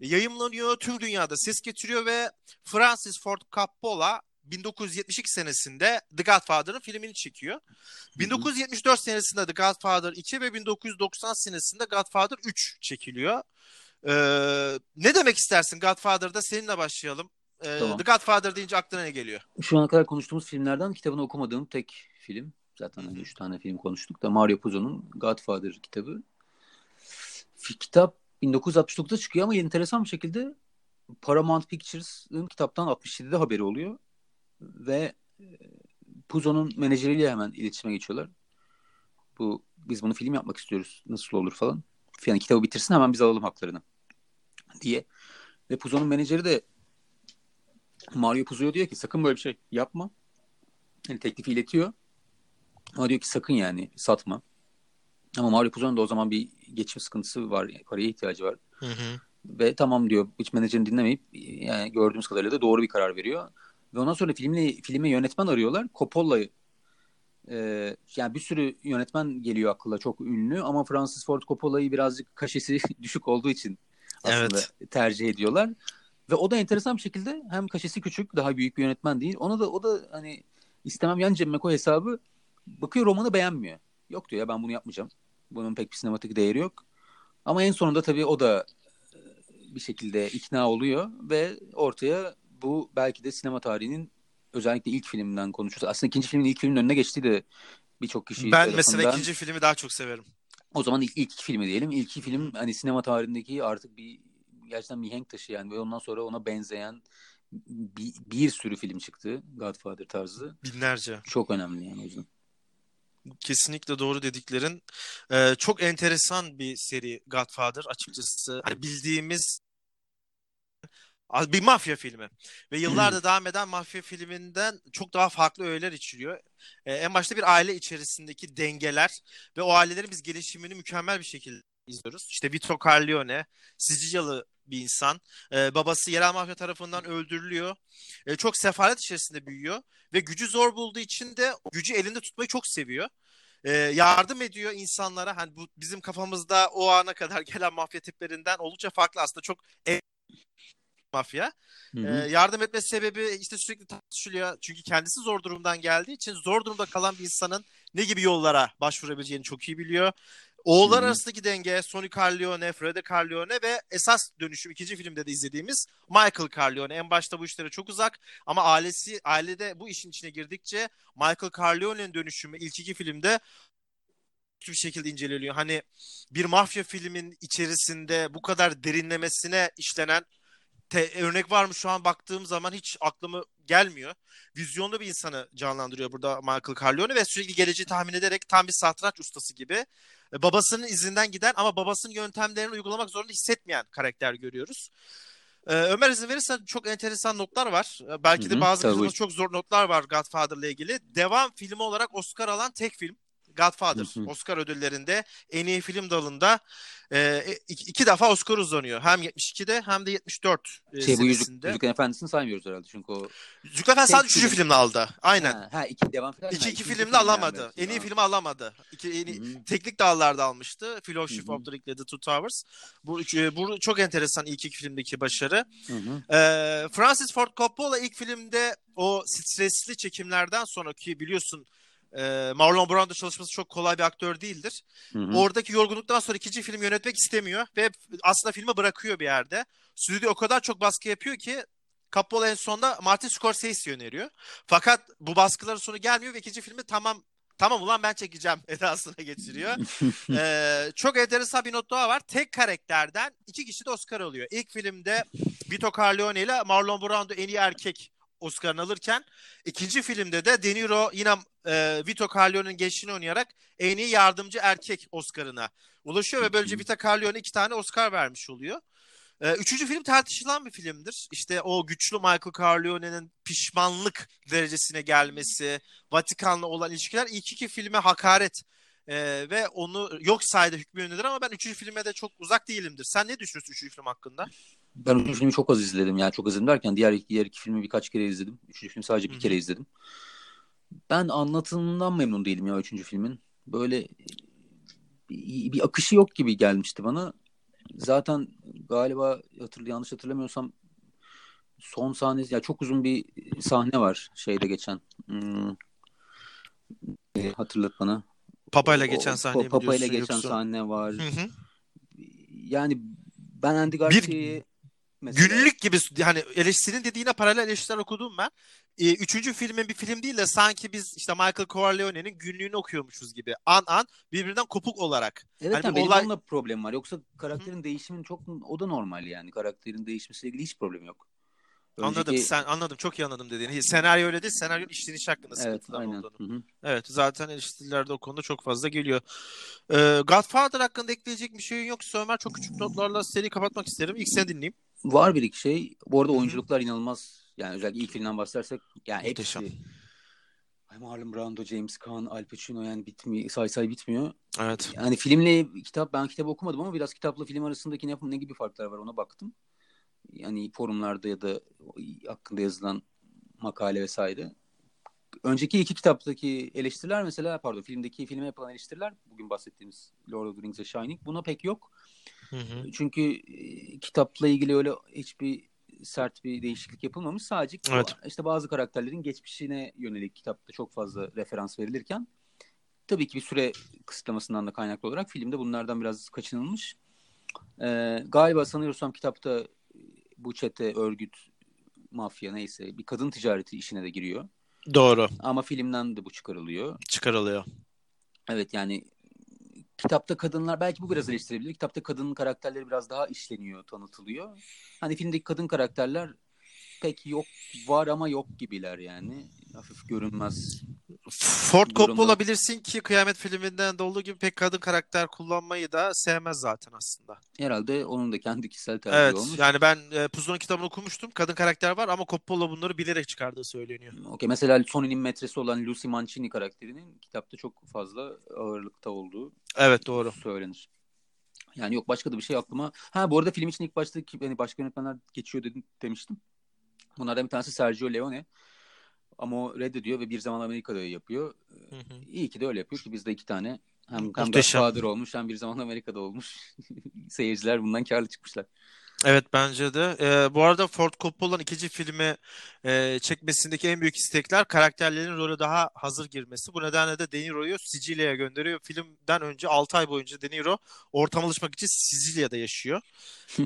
yayımlanıyor. Tüm dünyada ses getiriyor ve Francis Ford Coppola 1972 senesinde The Godfather'ın filmini çekiyor. 1974 senesinde The Godfather 2 ve 1990 senesinde Godfather 3 çekiliyor. Ne demek istersin Godfather'da? Seninle başlayalım. Tamam. The Godfather deyince aklına ne geliyor? Şu ana kadar konuştuğumuz filmlerden kitabını okumadığım tek film. Zaten 3 tane film konuştuk da Mario Puzo'nun Godfather kitabı. Kitap 1969'da çıkıyor ama enteresan bir şekilde Paramount Pictures'ın kitaptan 67'de haberi oluyor. Ve Puzo'nun menajeriyle hemen iletişime geçiyorlar. Biz bunu film yapmak istiyoruz. Nasıl olur falan. Yani kitabı bitirsin hemen biz alalım haklarını diye. Ve Puzo'nun menajeri de Mario Puzo'ya diyor ki sakın böyle bir şey yapma. Yani teklifi iletiyor. Ama diyor ki sakın yani satma. Ama Mario Puzo'nun da o zaman bir geçim sıkıntısı var. Yani paraya ihtiyacı var. Ve tamam diyor. Hiç menajerini dinlemeyip yani gördüğümüz kadarıyla da doğru bir karar veriyor. Ve ondan sonra filme yönetmen arıyorlar. Coppola'yı. Yani bir sürü yönetmen geliyor akla çok ünlü ama Francis Ford Coppola'yı birazcık kaşesi düşük olduğu için aslında tercih ediyorlar. Ve o da enteresan bir şekilde hem kaşesi küçük, daha büyük bir yönetmen değil. O da hani istemem yan cebime koy hesabı bakıyor romanı beğenmiyor. Yok diyor ya ben bunu yapmayacağım. Bunun pek bir sinematik değeri yok. Ama en sonunda tabii o da bir şekilde ikna oluyor ve ortaya bu belki de sinema tarihinin özellikle ilk filmden konuşuyoruz. Aslında ikinci filmin ilk filmin önüne geçtiği de birçok kişi tarafından. Ben mesela ikinci filmi daha çok severim. O zaman ilk filmi diyelim. İlk film hani sinema tarihindeki artık bir gerçekten mihenk taşı yani. Ve ondan sonra ona benzeyen bir sürü film çıktı. Godfather tarzı. Binlerce. Çok önemli yani o yüzden. Kesinlikle doğru dediklerin. Çok enteresan bir seri Godfather açıkçası. Hani bildiğimiz bir mafya filmi ve yıllarda devam eden mafya filminden çok daha farklı öğeler içeriyor. En başta bir aile içerisindeki dengeler ve o ailelerin biz gelişimini mükemmel bir şekilde izliyoruz. İşte Vito Corleone, Sicilyalı bir insan. Babası yerel mafya tarafından öldürülüyor. Çok sefalet içerisinde büyüyor ve gücü zor bulduğu için de gücü elinde tutmayı çok seviyor. Yardım ediyor insanlara. Hani bu bizim kafamızda o ana kadar gelen mafya tiplerinden oldukça farklı aslında, çok mafya. Yardım etme sebebi işte sürekli tartışılıyor. Çünkü kendisi zor durumdan geldiği için zor durumda kalan bir insanın ne gibi yollara başvurabileceğini çok iyi biliyor. Oğullar arasındaki denge, Sonny Corleone, Fredo Corleone ve esas dönüşüm ikinci filmde de izlediğimiz Michael Corleone. En başta bu işlere çok uzak ama ailede bu işin içine girdikçe Michael Corleone'nin dönüşümü ilk iki filmde bir şekilde inceleniyor. Hani bir mafya filmin içerisinde bu kadar derinlemesine işlenen örnek var mı? Şu an baktığım zaman hiç aklıma gelmiyor. Vizyonlu bir insanı canlandırıyor burada Michael Corleone ve sürekli geleceği tahmin ederek tam bir satranç ustası gibi. Babasının izinden giden ama babasının yöntemlerini uygulamak zorunda hissetmeyen karakter görüyoruz. Ömer, izin verirsen çok enteresan notlar var. Belki de bazı kısımda çok zor notlar var Godfather'la ilgili. Devam filmi olarak Oscar alan tek film Godfather. Oscar ödüllerinde en iyi film dalında iki defa Oscar uzanıyor. Hem 72'de hem de 74 senesinde. Bu Yüzüklerin Efendisi'ni saymıyoruz herhalde çünkü o... Yüzüklerin Efendisi sadece 3. filmle aldı. Aynen. İki devam falan. İki filmle alamadı. Yani. En iyi filmi alamadı. Teknik dallarda almıştı. Fellowship of the Ring'le The Two Towers. Bu çok enteresan ilk iki filmdeki başarı. Francis Ford Coppola ilk filmde o stresli çekimlerden sonra ki biliyorsun Marlon Brando'da çalışması çok kolay bir aktör değildir. Oradaki yorgunluktan sonra ikinci film yönetmek istemiyor ve aslında filmi bırakıyor bir yerde. Stüdyo o kadar çok baskı yapıyor ki Coppola en sonunda Martin Scorsese'yi öneriyor. Fakat bu baskıların sonu gelmiyor ve ikinci filmi tamam ulan ben çekeceğim edasına geçiriyor. Çok enteresan bir not daha var. Tek karakterden iki kişi de Oscar alıyor. İlk filmde Vito Corleone ile Marlon Brando en iyi erkek Oscar'ını alırken ikinci filmde de De Niro yine Vito Corleone'nin gençliğini oynayarak en iyi yardımcı erkek Oscar'ına ulaşıyor ve böylece Vito Corleone 2 tane Oscar vermiş oluyor. Üçüncü film tartışılan bir filmdir. İşte o güçlü Michael Corleone'nin pişmanlık derecesine gelmesi, Vatikan'la olan ilişkiler ilk iki filme hakaret ve onu yok sayda hükmü yönelidir ama ben üçüncü filme de çok uzak değilimdir. Sen ne düşünüyorsun üçüncü film hakkında? Ben üçüncü filmi çok az izledim. Yani çok az izledim derken diğer iki filmi birkaç kere izledim. Üçüncü filmi sadece bir kere izledim. Ben anlatımından memnun değilim ya üçüncü filmin. Böyle bir akışı yok gibi gelmişti bana. Zaten galiba yanlış hatırlamıyorsam son sahnesi, ya çok uzun bir sahne var şeyde geçen. Hatırlat bana. Papa'yla geçen sahneyi biliyorsun. Papa'yla geçen sahne var. Yani ben Andy Garcia'yı mesela... Günlük gibi hani eleştirinin dediğine paralel eleştiriler okudum ben. Üçüncü filmin bir film değil de sanki biz işte Michael Corleone'nin günlüğünü okuyormuşuz gibi. An birbirinden kopuk olarak. Evet hani benim onunla problem var. Yoksa karakterin değişiminin çok... O da normal yani. Karakterin değişmesiyle ilgili hiç problem yok. Anladım. Çok iyi anladım dediğini. Senaryo öyle değil. Senaryo işleniş hakkında sıkıntılar olduğunu. Evet. Zaten eleştirilerde o konuda çok fazla geliyor. Godfather hakkında ekleyecek bir şeyin yoksa Ömer, çok küçük notlarla seri kapatmak isterim. İlk seni dinleyeyim. Var bir iki şey. Bu arada oyunculuklar inanılmaz. Yani özellikle ilk filmden bahsedersek yani muhteşem. Hepsi. Marlon Brando, James Caan, Al Pacino, yani bitmiyor, say bitmiyor. Evet. Yani filmle ben kitabı okumadım ama biraz kitapla film arasındaki ne gibi farklar var ona baktım. Yani forumlarda ya da hakkında yazılan makale vesaire. Önceki iki kitaptaki eleştiriler mesela filme yapılan eleştiriler, bugün bahsettiğimiz Lord of the Rings ve Shining, buna pek yok. Çünkü kitapla ilgili öyle hiçbir sert bir değişiklik yapılmamış. Sadece işte bazı karakterlerin geçmişine yönelik kitapta çok fazla referans verilirken tabii ki bir süre kısıtlamasından da kaynaklı olarak filmde bunlardan biraz kaçınılmış. Galiba sanıyorsam kitapta bu çete, örgüt, mafya neyse bir kadın ticareti işine de giriyor. Doğru. Ama filmden de bu çıkarılıyor. Çıkarılıyor. Evet, yani kitapta kadınlar, belki bu biraz eleştirilebilir. Kitapta kadın karakterleri biraz daha işleniyor, tanıtılıyor. Hani filmdeki kadın karakterler pek yok, var ama yok gibiler yani. Hafif görünmez. Ford Coppola bilirsin ki Kıyamet filminden de olduğu gibi pek kadın karakter kullanmayı da sevmez zaten aslında. Herhalde onun da kendi kişisel tercihi olmuş. Evet, yani ben Puzo'nun kitabını okumuştum. Kadın karakter var ama Coppola bunları bilerek çıkardığı söyleniyor. Okey, mesela Sony'nin metresi olan Lucy Mancini karakterinin kitapta çok fazla ağırlıkta olduğu. Evet, doğru. Söylenir. Yani yok başka da bir şey aklıma. Ha bu arada film için ilk başta hani başka yönetmenler geçiyor demiştim. Bunlardan bir tanesi Sergio Leone. Ama o reddediyor ve bir zaman Amerika'da yapıyor. Hı hı. İyi ki de öyle yapıyor ki bizde iki tane hem Godfather olmuş hem bir zaman Amerika'da olmuş. Seyirciler bundan karlı çıkmışlar. Evet bence de. Bu arada Ford Coppola'nın ikinci filmi çekmesindeki en büyük istekler karakterlerin role daha hazır girmesi. Bu nedenle de De Niro'yu Sicilya'ya gönderiyor. Filmden önce 6 ay boyunca De Niro ortama alışmak için Sicilya'da yaşıyor.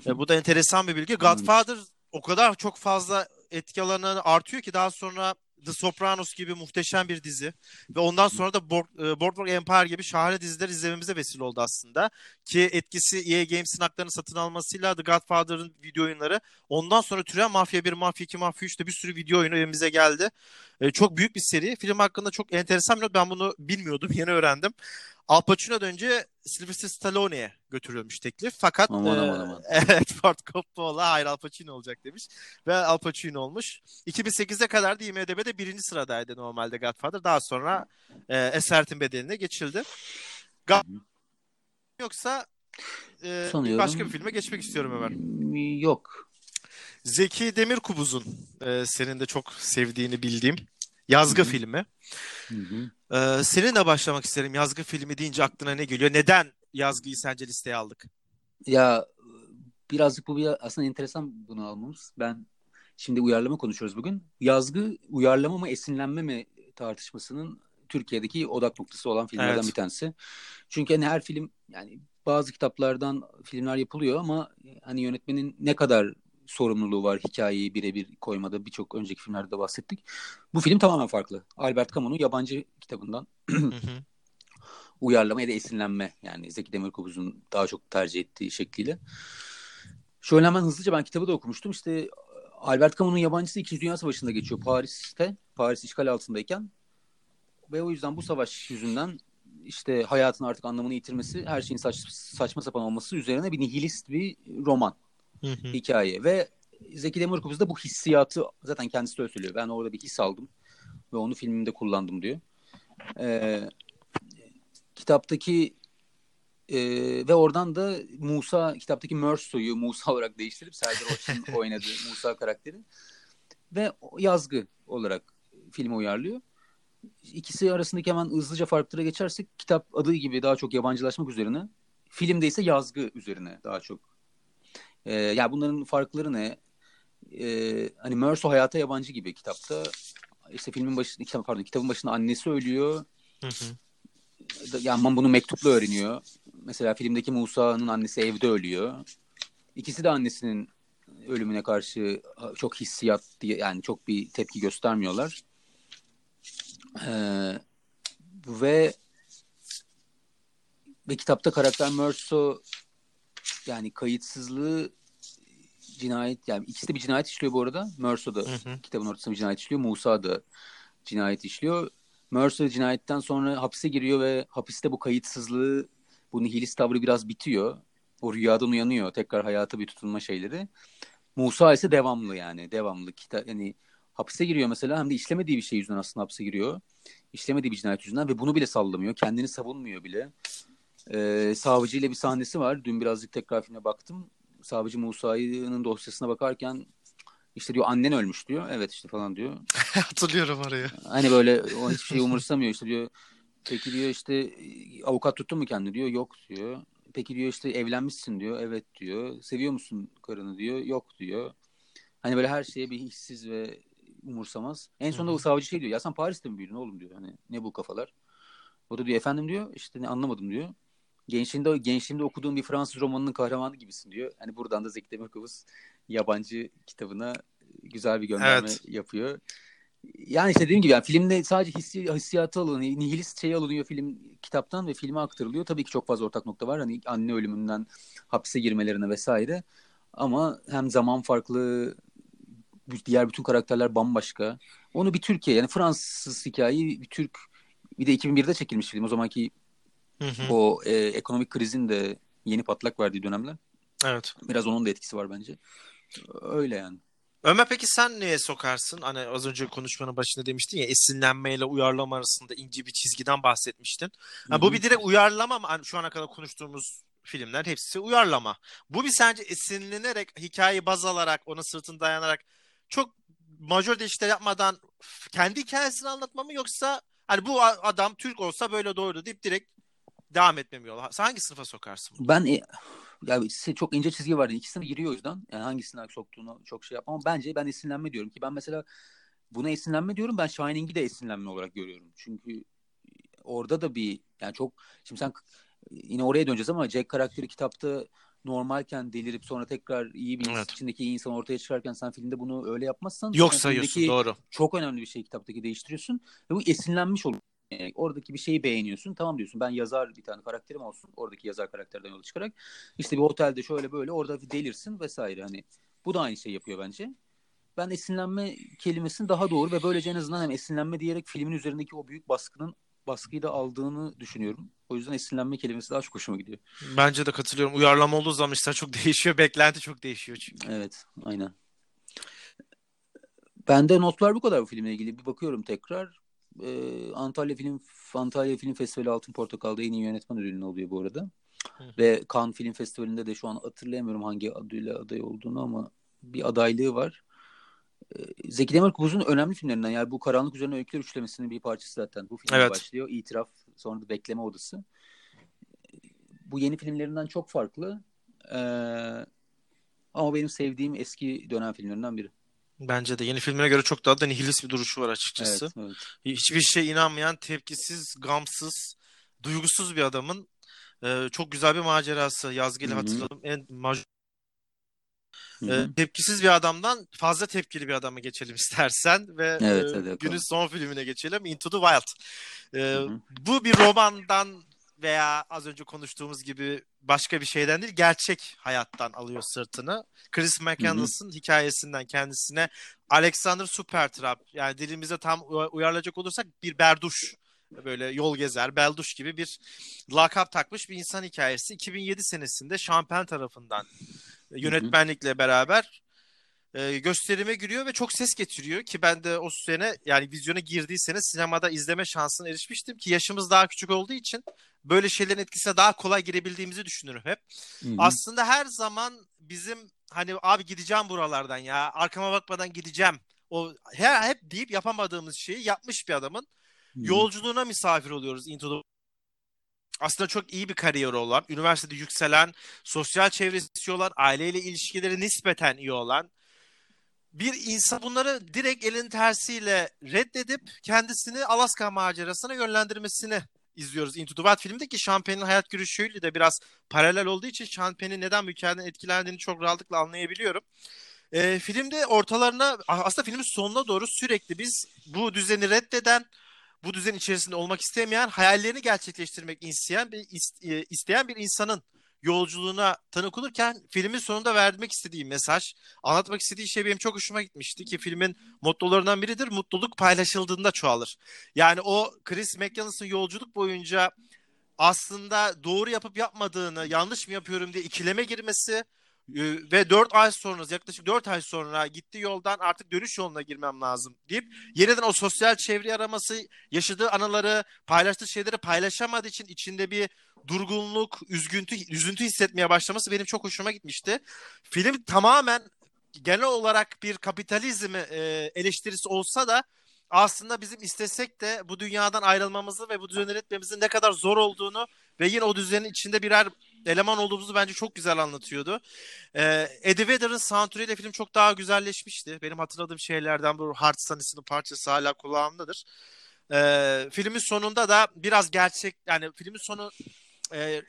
Bu da enteresan bir bilgi. Godfather o kadar çok fazla etki alanı artıyor ki daha sonra The Sopranos gibi muhteşem bir dizi ve ondan sonra da Boardwalk Empire gibi şahane diziler izlememize vesile oldu aslında. Ki etkisi EA Games'in haklarını satın almasıyla The Godfather'ın video oyunları. Ondan sonra türeyen Mafya 1, Mafya 2, Mafya 3'te bir sürü video oyunu evimize geldi. Çok büyük bir seri. Film hakkında çok enteresan bir not. Ben bunu bilmiyordum. Yeni öğrendim. Al Pacino'dan önce Sylvester Stallone'ye götürülmüş teklif. Fakat aman. Evet, Ford Coppola hayır Al Pacino olacak demiş. Ve Al Pacino olmuş. 2008'e kadar da IMDb'de 1. sıradaydı normalde Godfather. Daha sonra Esaretin Bedeli'ne geçildi. Yoksa başka bir filme geçmek istiyorum Ömer. Yok. Zeki Demirkubuz'un senin de çok sevdiğini bildiğim yazgı Hı-hı. filmi. Hı-hı. Seninle başlamak isterim. Yazgı filmi deyince aklına ne geliyor? Neden yazgıyı sence listeye aldık? Ya birazcık bu aslında enteresan bunu almamız. Ben şimdi uyarlama konuşuyoruz bugün. Yazgı uyarlama mı esinlenme mi tartışmasının Türkiye'deki odak noktası olan filmlerden bir tanesi. Çünkü hani her film yani bazı kitaplardan filmler yapılıyor ama hani yönetmenin ne kadar sorumluluğu var hikayeyi birebir koymada, birçok önceki filmlerde de bahsettik. Bu film tamamen farklı. Albert Camus'un yabancı kitabından uyarlama ya da esinlenme, yani Zeki Demirkubuz'un daha çok tercih ettiği şekliyle. Şöyle hemen hızlıca ben kitabı da okumuştum. İşte Albert Camus'un yabancısı 2. Dünya Savaşı'nda geçiyor Paris'te. Paris işgal altındayken ve o yüzden bu savaş yüzünden işte hayatın artık anlamını yitirmesi, her şeyin saçma sapan olması üzerine bir nihilist bir roman. Hikaye ve Zeki Demirkubuz da bu hissiyatı zaten kendisi de söylüyor. Ben orada bir his aldım ve onu filmimde kullandım diyor. Kitaptaki ve oradan da Musa, kitaptaki Merso'yu Musa olarak değiştirip Serdar Orç'un oynadığı Musa karakteri ve yazgı olarak filme uyarlıyor. İkisi arasındaki hemen hızlıca farklara geçersek kitap adı gibi daha çok yabancılaşmak üzerine, filmde ise yazgı üzerine daha çok. Yani bunların farkları ne? Hani Merso hayata yabancı gibi kitapta. İşte kitabın başında annesi ölüyor. Hı hı. Yani bunu mektupla öğreniyor. Mesela filmdeki Musa'nın annesi evde ölüyor. İkisi de annesinin ölümüne karşı çok hissiyat diye, yani çok bir tepki göstermiyorlar. Ve kitapta karakter Merso, yani kayıtsızlığı cinayet, yani ikisi de bir cinayet işliyor bu arada. Merso da kitabın ortasında bir cinayet işliyor. Musa da cinayet işliyor. Merso cinayetten sonra hapse giriyor ve hapiste bu kayıtsızlığı, bu nihilist tavrı biraz bitiyor. O rüyadan uyanıyor. Tekrar hayata bir tutunma şeyleri. Musa ise devamlı yani. Devamlı. Yani hapse giriyor mesela, hem de işlemediği bir şey yüzünden aslında hapse giriyor. İşlemediği bir cinayet yüzünden ve bunu bile sallamıyor. Kendini savunmuyor bile. Savcıyla bir sahnesi var. Dün birazcık tekrar filme baktım. Savcı Musa'nın dosyasına bakarken işte diyor annen ölmüş diyor. Evet işte falan diyor. Hatırlıyorum orayı. Hani böyle o hiçbir şey umursamıyor. İşte diyor peki diyor işte avukat tuttun mu kendini diyor. Yok diyor. Peki diyor işte evlenmişsin diyor. Evet diyor. Seviyor musun karını diyor. Yok diyor. Hani böyle her şeye bir hissiz ve umursamaz. En sonunda o savcı şey diyor. Ya sen Paris'te mi büyüdün oğlum diyor. Hani ne bu kafalar. O da diyor efendim diyor. İşte ne anlamadım diyor. Gençliğimde okuduğum bir Fransız romanının kahramanı gibisin diyor. Hani buradan da Zeki Demirkubuz yabancı kitabına güzel bir gönderme yapıyor. Yani işte dediğim gibi yani filmde sadece hissiyatı alınıyor, nihilist şey alınıyor film kitaptan ve filme aktarılıyor. Tabii ki çok fazla ortak nokta var. Hani anne ölümünden hapse girmelerine vesaire. Ama hem zaman farklı, diğer bütün karakterler bambaşka. Onu bir Türkiye, yani Fransız hikayeyi bir Türk, bir de 2001'de çekilmiş film. O zamanki o ekonomik krizin de yeni patlak verdiği dönemler. Evet. Biraz onun da etkisi var bence. Öyle yani. Ömer peki sen neye sokarsın? Hani az önce konuşmanın başında demiştin ya, esinlenmeyle uyarlama arasında ince bir çizgiden bahsetmiştin. Yani bu bir direkt uyarlama mı? Hani şu ana kadar konuştuğumuz filmler hepsi uyarlama. Bu bir sence esinlenerek, hikayeyi baz alarak, ona sırtını dayanarak çok majör değişiklikler yapmadan kendi hikayesini anlatma mı, yoksa hani bu adam Türk olsa böyle doğru deyip direkt devam etmemi yolu? Hangi sınıfa sokarsın bunu? Ben ya çok ince çizgi var. İkisine giriyor o yüzden. Yani hangisine soktuğunu çok şey yapmam. Bence ben esinlenme diyorum ki ben mesela buna esinlenme diyorum. Ben Shining'i de esinlenme olarak görüyorum. Çünkü orada da bir yani çok şimdi sen yine oraya döneceğiz ama Jack karakteri kitapta normalken delirip sonra tekrar iyi bir evet. içindeki iyi insan ortaya çıkarken sen filmde bunu öyle yapmazsan yok sayıyorsun, doğru. Çok önemli bir şey kitaptaki değiştiriyorsun ve bu esinlenmiş oluyor. Yani oradaki bir şeyi beğeniyorsun, tamam diyorsun, ben yazar bir tane karakterim olsun, oradaki yazar karakterden yola çıkarak işte bir otelde şöyle böyle orada bir delirsin vesaire, hani bu da aynı şey yapıyor bence. Ben esinlenme kelimesini daha doğru ve böylece en azından hem esinlenme diyerek filmin üzerindeki o büyük baskıyı da aldığını düşünüyorum. O yüzden esinlenme kelimesi daha çok hoşuma gidiyor. Bence de katılıyorum. Uyarlama olduğu zaman işler çok değişiyor. Beklenti çok değişiyor çünkü. Evet, aynen. Bende notlar bu kadar bu filmle ilgili. Bir bakıyorum tekrar. Antalya Film Festivali Altın Portakal'da en iyi yönetmen ödülünü alıyor bu arada. Ve Cannes Film Festivali'nde de şu an hatırlayamıyorum hangi adıyla aday olduğunu ama bir adaylığı var. Zeki Demirkubuz'un önemli filmlerinden, yani bu Karanlık Üzerine Öyküler üçlemesinin bir parçası zaten. Bu filmle evet. başlıyor. İtiraf, sonra da Bekleme Odası. Bu yeni filmlerinden çok farklı. Ama benim sevdiğim eski dönem filmlerinden biri. Bence de yeni filmlere göre çok daha da nihilist bir duruşu var açıkçası. Evet, evet. Hiçbir şeye inanmayan, tepkisiz, gamsız, duygusuz bir adamın çok güzel bir macerası. Yazgıyla hatırladım. En majör tepkisiz bir adamdan fazla tepkili bir adama geçelim istersen ve evet, günün son filmine geçelim, Into the Wild. Bu bir romandan veya az önce konuştuğumuz gibi başka bir şeyden değil, gerçek hayattan alıyor sırtını. Chris McCandless'ın hikayesinden kendisine Alexander Supertramp, yani dilimize tam uyarlayacak olursak bir berduş, böyle yol gezer, belduş gibi bir lakap takmış bir insan hikayesi. 2007 senesinde Champagne tarafından yönetmenlikle beraber gösterime giriyor ve çok ses getiriyor ki ben de o sene, yani vizyona girdiği sene sinemada izleme şansına erişmiştim ki yaşımız daha küçük olduğu için böyle şeylerin etkisine daha kolay girebildiğimizi düşünürüm hep. Aslında her zaman bizim hani abi gideceğim buralardan ya, arkama bakmadan gideceğim, o hep deyip yapamadığımız şeyi yapmış bir adamın yolculuğuna misafir oluyoruz Into the... Aslında çok iyi bir kariyeri olan, üniversitede yükselen, sosyal çevresi olan, aileyle ilişkileri nispeten iyi olan bir insan bunları direkt elin tersiyle reddedip kendisini Alaska macerasına yönlendirmesini izliyoruz Into the Wild filmindeki. Champagne'in hayat görüşüyle de biraz paralel olduğu için Champagne'in neden bu hikayeden etkilendiğini çok rahatlıkla anlayabiliyorum. Filmde ortalarına, aslında filmin sonuna doğru sürekli biz bu düzeni reddeden, bu düzen içerisinde olmak istemeyen, hayallerini gerçekleştirmek isteyen bir insanın yolculuğuna tanık olurken filmin sonunda vermek istediği mesaj, anlatmak istediği şey benim çok hoşuma gitmişti ki filmin mottolarından biridir: mutluluk paylaşıldığında çoğalır. Yani o Chris McCandless'ın yolculuk boyunca aslında doğru yapıp yapmadığını, yanlış mı yapıyorum diye ikileme girmesi ve 4 ay sonra, yaklaşık 4 ay sonra gittiği yoldan artık dönüş yoluna girmem lazım deyip yeniden o sosyal çevreyi araması, yaşadığı anıları, paylaştığı şeyleri paylaşamadığı için içinde bir durgunluk, üzüntü hissetmeye başlaması benim çok hoşuma gitmişti. Film tamamen genel olarak bir kapitalizm eleştirisi olsa da aslında bizim istesek de bu dünyadan ayrılmamızı ve bu düzeni üretmemizin ne kadar zor olduğunu ve yine o düzenin içinde birer eleman olduğumuzu bence çok güzel anlatıyordu. Eddie Vedder'ın soundtrack'iyle film çok daha güzelleşmişti. Benim hatırladığım şeylerden bu Heart Sunnys'ın parçası hala kulağımdadır. Filmin sonunda da biraz gerçek, yani filmin sonu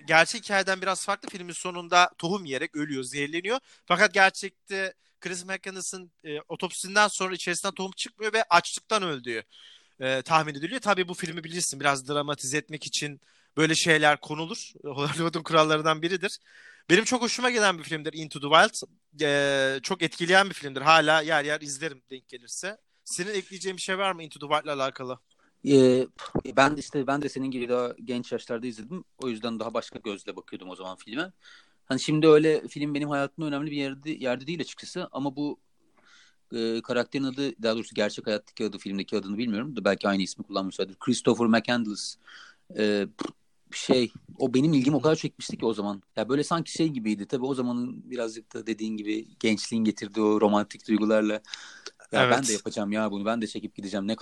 gerçek hikayeden biraz farklı. Filmin sonunda tohum yiyerek ölüyor, zehirleniyor. Fakat gerçekte Chris McCandless'ın otopsisinden sonra içerisinden tohum çıkmıyor ve açlıktan öldüğü tahmin ediliyor. Tabii bu filmi bilirsin, biraz dramatize etmek için böyle şeyler konulur. Hollywood'un kurallarından biridir. Benim çok hoşuma gelen bir filmdir Into the Wild. Çok etkileyen bir filmdir. Hala yer yer izlerim denk gelirse. Senin ekleyeceğin bir şey var mı Into the Wild'la alakalı? Ben de senin gibi daha genç yaşlarda izledim. O yüzden daha başka gözle bakıyordum o zaman filme. Hani şimdi öyle film benim hayatımda önemli bir yerde değil açıkçası. Ama bu karakterin adı, daha doğrusu gerçek hayattaki adı, filmdeki adını bilmiyorum da belki aynı ismi kullanmışlardır. Christopher McCandless şey, o benim ilgim o kadar çekmişti ki o zaman. Ya böyle sanki şey gibiydi. Tabii o zamanın birazcık da dediğin gibi gençliğin getirdiği o romantik duygularla. Ya evet. Ben de yapacağım ya bunu. Ben de çekip gideceğim. Ne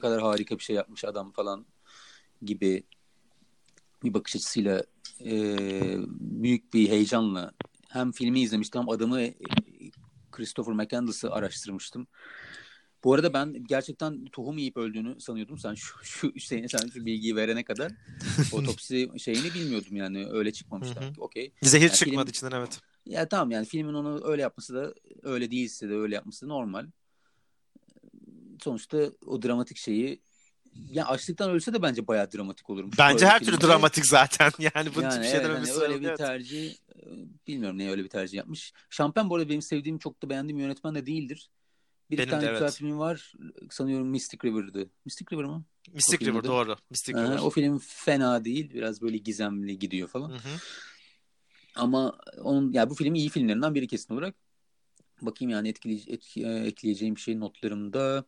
kadar harika bir şey yapmış adam falan gibi bir bakış açısıyla büyük bir heyecanla hem filmi izlemiştim hem adamı Christopher McCandless'ı araştırmıştım. Bu arada ben gerçekten tohum yiyip öldüğünü sanıyordum. Sen şu bilgiyi verene kadar otopsi şeyini bilmiyordum yani. Öyle çıkmamışlar. Okey. Zehir yani çıkmadı içinden, evet. Ya tamam yani filmin onu öyle yapması da, öyle değilse de öyle yapması da normal. Sonuçta o dramatik şeyi, yani açlıktan ölse de bence bayağı dramatik olurmuş. Bence öyle her türlü dramatik zaten. Yani bunun hiçbir şeyden ömesi öyle bir tercih, bilmiyorum neye öyle bir tercih yapmış. Şampen bu arada benim sevdiğim, çok da beğendiğim yönetmen de değildir. Bir tane güzel filmi var sanıyorum, Mystic River'dı. Mystic River mı? Mystic River, doğru. Mystic River. O film fena değil. Biraz böyle gizemli gidiyor falan. Hı hı. Ama onun, yani bu film iyi filmlerinden biri kesin olarak. Bakayım yani ekleyeceğim şey notlarımda.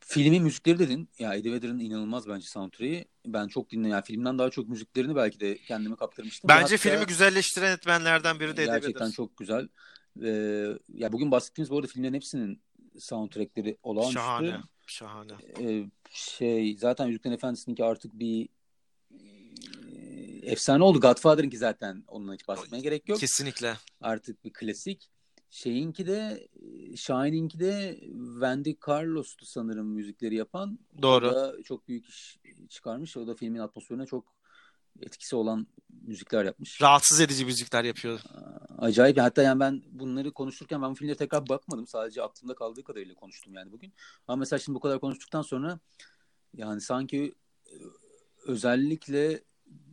Filmin müzikleri dedin. Ya Eddie Vedder'ın inanılmaz bence soundtrack'i. Ben çok dinledim. Yani filmden daha çok müziklerini belki de kendime kaptırmıştım. Bence hatta filmi güzelleştiren etmenlerden biri de Eddie Vedder. Gerçekten çok güzel. Ya bugün bahsettiğimiz bu arada filmlerin hepsinin soundtrackleri olağanüstü. Şahane. Zaten Yüzüklerin Efendisi'ninki artık bir efsane oldu. Godfather'ınki zaten ondan hiç bahsetmeye gerek yok. Kesinlikle. Artık bir klasik. Shining'ki de Wendy Carlos'tu sanırım müzikleri yapan. Doğru. O da çok büyük iş çıkarmış. O da filmin atmosferine çok etkisi olan müzikler yapmış. Rahatsız edici müzikler yapıyor. Acayip. Hatta yani ben bunları konuşurken ben bu filmlere tekrar bakmadım. Sadece aklımda kaldığı kadarıyla konuştum yani bugün. Ama mesela şimdi bu kadar konuştuktan sonra yani sanki özellikle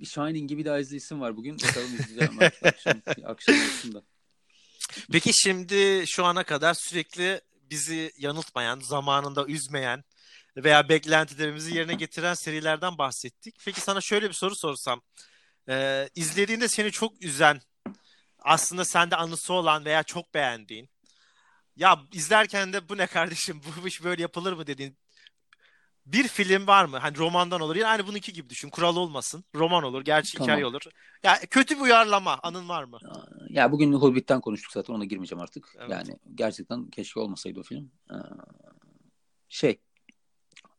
Shining gibi daha izleyesim var bugün. Bakalım izleyeceğim akşam arasında. Peki şimdi şu ana kadar sürekli bizi yanıltmayan, zamanında üzmeyen veya beklentilerimizi yerine getiren serilerden bahsettik. Peki sana şöyle bir soru sorsam. İzlediğinde seni çok üzen, aslında sende anısı olan veya çok beğendiğin, ya izlerken de bu ne kardeşim, bu iş böyle yapılır mı dediğin bir film var mı? Hani romandan olur. Yani aynı bununki gibi düşün. Kural olmasın. Roman olur. Gerçi tamam. Hikaye olur. Ya kötü bir uyarlama. Anın var mı? Ya bugün Hobbit'ten konuştuk zaten. Ona girmeyeceğim artık. Evet. Yani gerçekten keşke olmasaydı o film.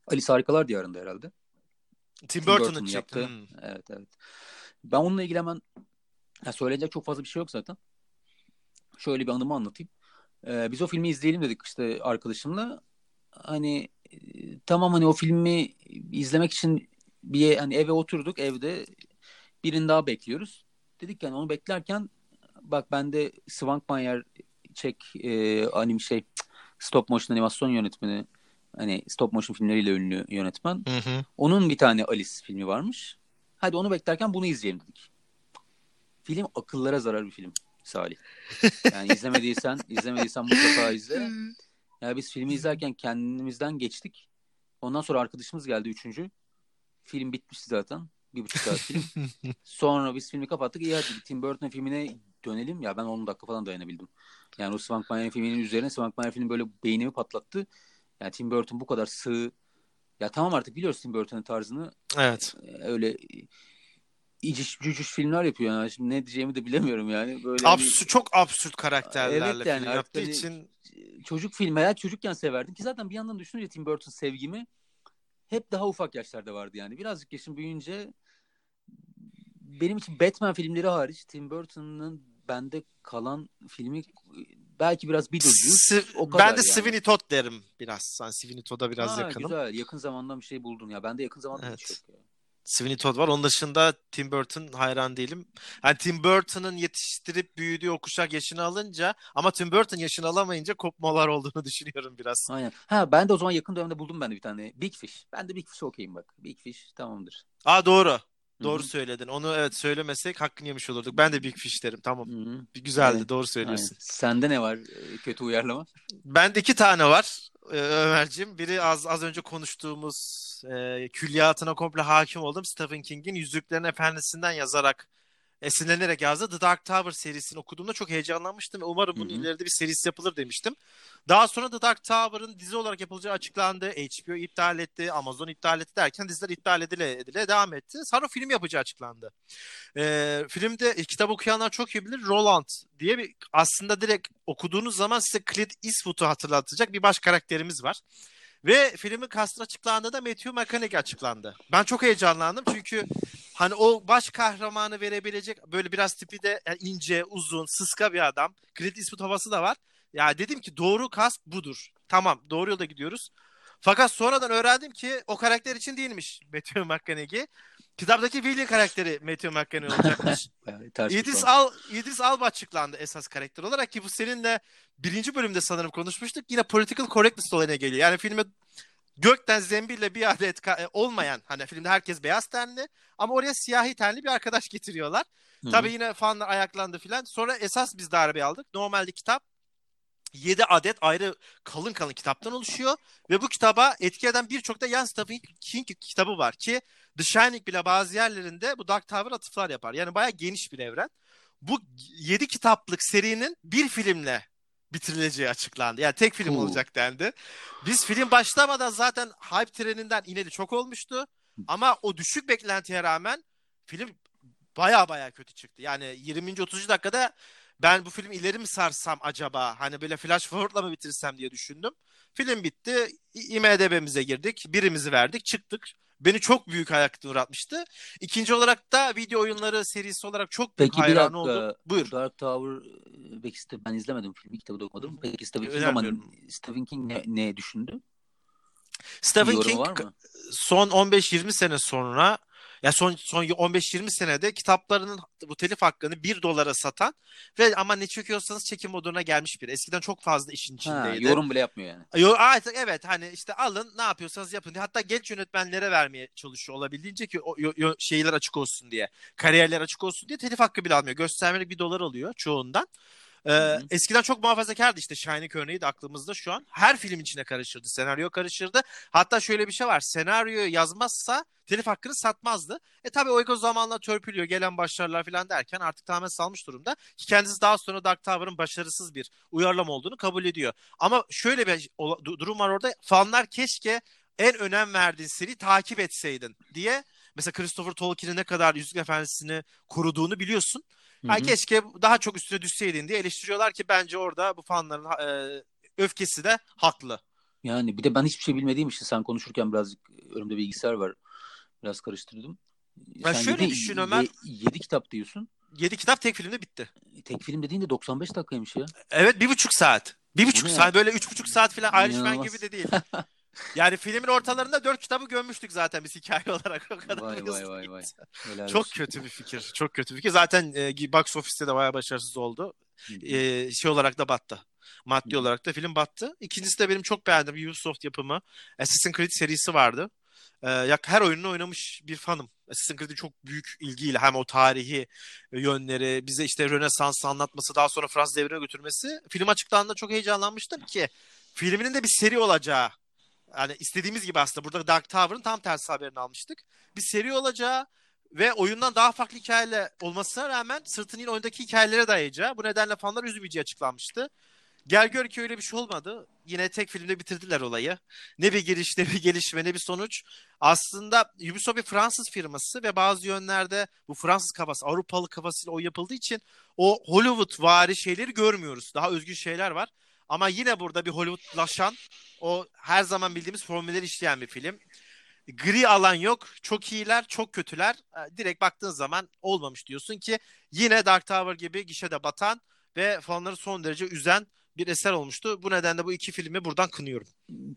Alice Harikalar Diyarı'nda herhalde. Tim Burton'un yaptığı. Evet. Ben onunla ilgili hemen söyleyecek çok fazla bir şey yok zaten. Şöyle bir anımı anlatayım. Biz o filmi izleyelim dedik işte arkadaşımla. Hani tamam, hani o filmi izlemek için bir hani eve oturduk, evde birini daha bekliyoruz. Dedik yani onu beklerken bak bende Svankmajer Çek stop motion animasyon yönetmeni, hani stop motion filmleriyle ünlü yönetmen. Hı hı. Onun bir tane Alice filmi varmış. Hadi onu beklerken bunu izleyelim dedik. Film akıllara zarar bir film Salih. Yani izlemediysen mutlaka izle. Ya biz filmi izlerken kendimizden geçtik. Ondan sonra arkadaşımız geldi, üçüncü. Film bitmişti zaten. 1,5 saat film. Sonra biz filmi kapattık. İyi hadi Tim Burton filmine dönelim. Ya ben 10 dakika falan dayanabildim. Yani o Svankmajer filminin üzerine Svankmajer filmi böyle beynimi patlattı. Yani Tim Burton bu kadar sığ. Ya tamam, artık biliyoruz Tim Burton'ın tarzını. Evet. Öyle iciş cücüş filmler yapıyor. Yani şimdi ne diyeceğimi de bilemiyorum yani. Böyle çok absürt karakterlerle film yaptığı için. Çocuk filmi, ya çocukken severdim ki zaten bir yandan düşününce Tim Burton sevgimi hep daha ufak yaşlarda vardı yani. Birazcık yaşım büyüyünce benim için Batman filmleri hariç Tim Burton'ın bende kalan filmi belki biraz Beatles. Ben de Sweeney Todd derim biraz. Sen Sweeney Todd'a biraz yakınım. Güzel. Yakın zamandan bir şey buldun ya. Ben de yakın zamandan hiç yok ya. Sweeney Todd var. Onun dışında Tim Burton hayran değilim. Yani Tim Burton'ın yetiştirip büyüdüğü o kuşak yaşını alınca, ama Tim Burton yaşını alamayınca kopmalar olduğunu düşünüyorum biraz. Aynen. Ben de o zaman yakın dönemde buldum bir tane. Big Fish. Ben de Big Fish'e okeyim bak. Big Fish tamamdır. Doğru. Doğru Hı-hı. söyledin. Onu evet söylemesek hakkını yemiş olurduk. Ben de Big Fish derim. Tamam. Hı-hı. Güzeldi. Evet. Doğru söylüyorsun. Aynen. Sende ne var kötü uyarlama? Bende 2 tane var Ömerciğim. Biri az önce konuştuğumuz külliyatına komple hakim oldum. Stephen King'in Yüzüklerin Efendisi'nden yazarak esinlenerek yazdı. The Dark Tower serisini okuduğumda çok heyecanlanmıştım ve umarım bunun ileride bir serisi yapılır demiştim. Daha sonra The Dark Tower'ın dizi olarak yapılacağı açıklandı. HBO iptal etti, Amazon iptal etti derken diziler iptal edile devam etti. Sonra film yapacağı açıklandı. Filmde kitap okuyanlar çok iyi bilir. Roland diye bir, aslında direkt okuduğunuz zaman size Clint Eastwood'u hatırlatacak bir baş karakterimiz var. Ve filmin kastı açıklandığında Matthew McConaughey açıklandı. Ben çok heyecanlandım çünkü hani o baş kahramanı verebilecek böyle biraz tipi de yani ince, uzun, sıska bir adam. Clint Eastwood havası da var. Ya dedim ki doğru kast budur. Tamam, doğru yolda gidiyoruz. Fakat sonradan öğrendim ki o karakter için değilmiş Matthew McConaughey. Kitaptaki Willy karakteri Matthew McConaughey olacakmış. İdris Alba açıklandı esas karakter olarak ki bu seninle birinci bölümde sanırım konuşmuştuk. Yine political correctness olayına geliyor. Yani filme gökten zembille bir adet olmayan, hani filmde herkes beyaz tenli ama oraya siyahi tenli bir arkadaş getiriyorlar. Hı-hı. Tabii yine fanlar ayaklandı filan. Sonra esas biz darbe aldık. Normalde kitap 7 adet ayrı kalın kitaptan oluşuyor ve bu kitaba etki eden birçok da yan Stephen King kitabı var ki The Shining bile bazı yerlerinde bu Dark Tower atıflar yapar. Yani bayağı geniş bir evren. Bu 7 kitaplık serinin bir filmle bitirileceği açıklandı. Yani tek film olacak dendi. Biz film başlamadan zaten hype treninden ineli çok olmuştu ama o düşük beklentiye rağmen film bayağı kötü çıktı. Yani 20. 30. dakikada ben bu film ileri mi sarsam acaba? Hani böyle flash forward'la mı bitirsem diye düşündüm. Film bitti. IMDb'mize girdik. Birimizi verdik. Çıktık. Beni çok büyük hayal kırıklığına uğratmıştı. İkinci olarak da video oyunları serisi olarak çok büyük hayran oldum. Buyur. Dark Tower ben izlemedim filmi. Kitabı da okumadım. Peki Stephen King ne düşündü? Stephen King son 15-20 sene sonra ya son 15-20 senede kitaplarının bu telif hakkını $1 satan ve ama ne çekiyorsanız çekin moduna gelmiş biri. Eskiden çok fazla işin içindeydi. Yorum bile yapmıyor yani. Evet hani işte alın ne yapıyorsanız yapın diye. Hatta genç yönetmenlere vermeye çalışıyor olabildiğince ki şeyler açık olsun diye. Kariyerler açık olsun diye telif hakkı bile almıyor. Göstermelik $1 alıyor çoğundan. Eskiden çok muhafazakardı işte Shining örneği de aklımızda şu an. Her film içine karışırdı. Senaryo karışırdı. Hatta şöyle bir şey var. Senaryoyu yazmazsa telif hakkını satmazdı. Tabii o zamanla törpülüyor. Gelen başarılar falan derken artık tamamen salmış durumda. Ki kendisi daha sonra Dark Tower'ın başarısız bir uyarlama olduğunu kabul ediyor. Ama şöyle bir durum var orada. Fanlar keşke en önem verdiğin seriyi takip etseydin diye. Mesela Christopher Tolkien'in ne kadar Yüzüklerin Efendisi'ni koruduğunu biliyorsun. Yani keşke daha çok üstüne düşseydin diye eleştiriyorlar ki bence orada bu fanların öfkesi de haklı. Yani bir de ben hiçbir şey bilmediğim için sen konuşurken birazcık önümde bilgisayar var. Biraz karıştırdım. Ya sen şöyle düşün Ömer. 7 kitap diyorsun. 7 kitap tek filmde bitti. Tek film dediğin de 95 dakikaymış ya. Evet 1,5 saat. 1,5 saat böyle 3,5 saat falan Irishman gibi de değil. Yani filmin ortalarında 4 kitabı gömmüştük zaten biz hikaye olarak. O kadar vay. Çok kötü bir fikir. Çok kötü bir fikir. Zaten box office'te de bayağı başarısız oldu. Şey olarak da battı. Maddi olarak da film battı. İkincisi de benim çok beğendiğim Ubisoft yapımı. Assassin's Creed serisi vardı. Her oyununu oynamış bir fanım. Assassin's Creed'in çok büyük ilgiyle hem o tarihi yönleri, bize işte Rönesans'ı anlatması, daha sonra Fransız devrine götürmesi. Film açıklandığında çok heyecanlanmıştım ki filminin de bir seri olacağı. Yani istediğimiz gibi aslında burada Dark Tower'ın tam tersi haberini almıştık. Bir seri olacağı ve oyundan daha farklı hikayeyle olmasına rağmen sırtını yine oyundaki hikayelere dayayacağı. Bu nedenle fanlar üzülmeyeceği açıklanmıştı. Gel gör ki öyle bir şey olmadı. Yine tek filmde bitirdiler olayı. Ne bir giriş, ne bir gelişme, ne bir sonuç. Aslında Ubisoft bir Fransız firması ve bazı yönlerde bu Fransız kafası, Avrupalı kafasıyla o yapıldığı için o Hollywood-vari şeyleri görmüyoruz. Daha özgün şeyler var. Ama yine burada bir Hollywoodlaşan, o her zaman bildiğimiz formülleri işleyen bir film. Gri alan yok. Çok iyiler, çok kötüler. Direkt baktığın zaman olmamış diyorsun ki yine Dark Tower gibi gişede batan ve fanları son derece üzen bir eser olmuştu. Bu nedenle bu iki filmi buradan kınıyorum.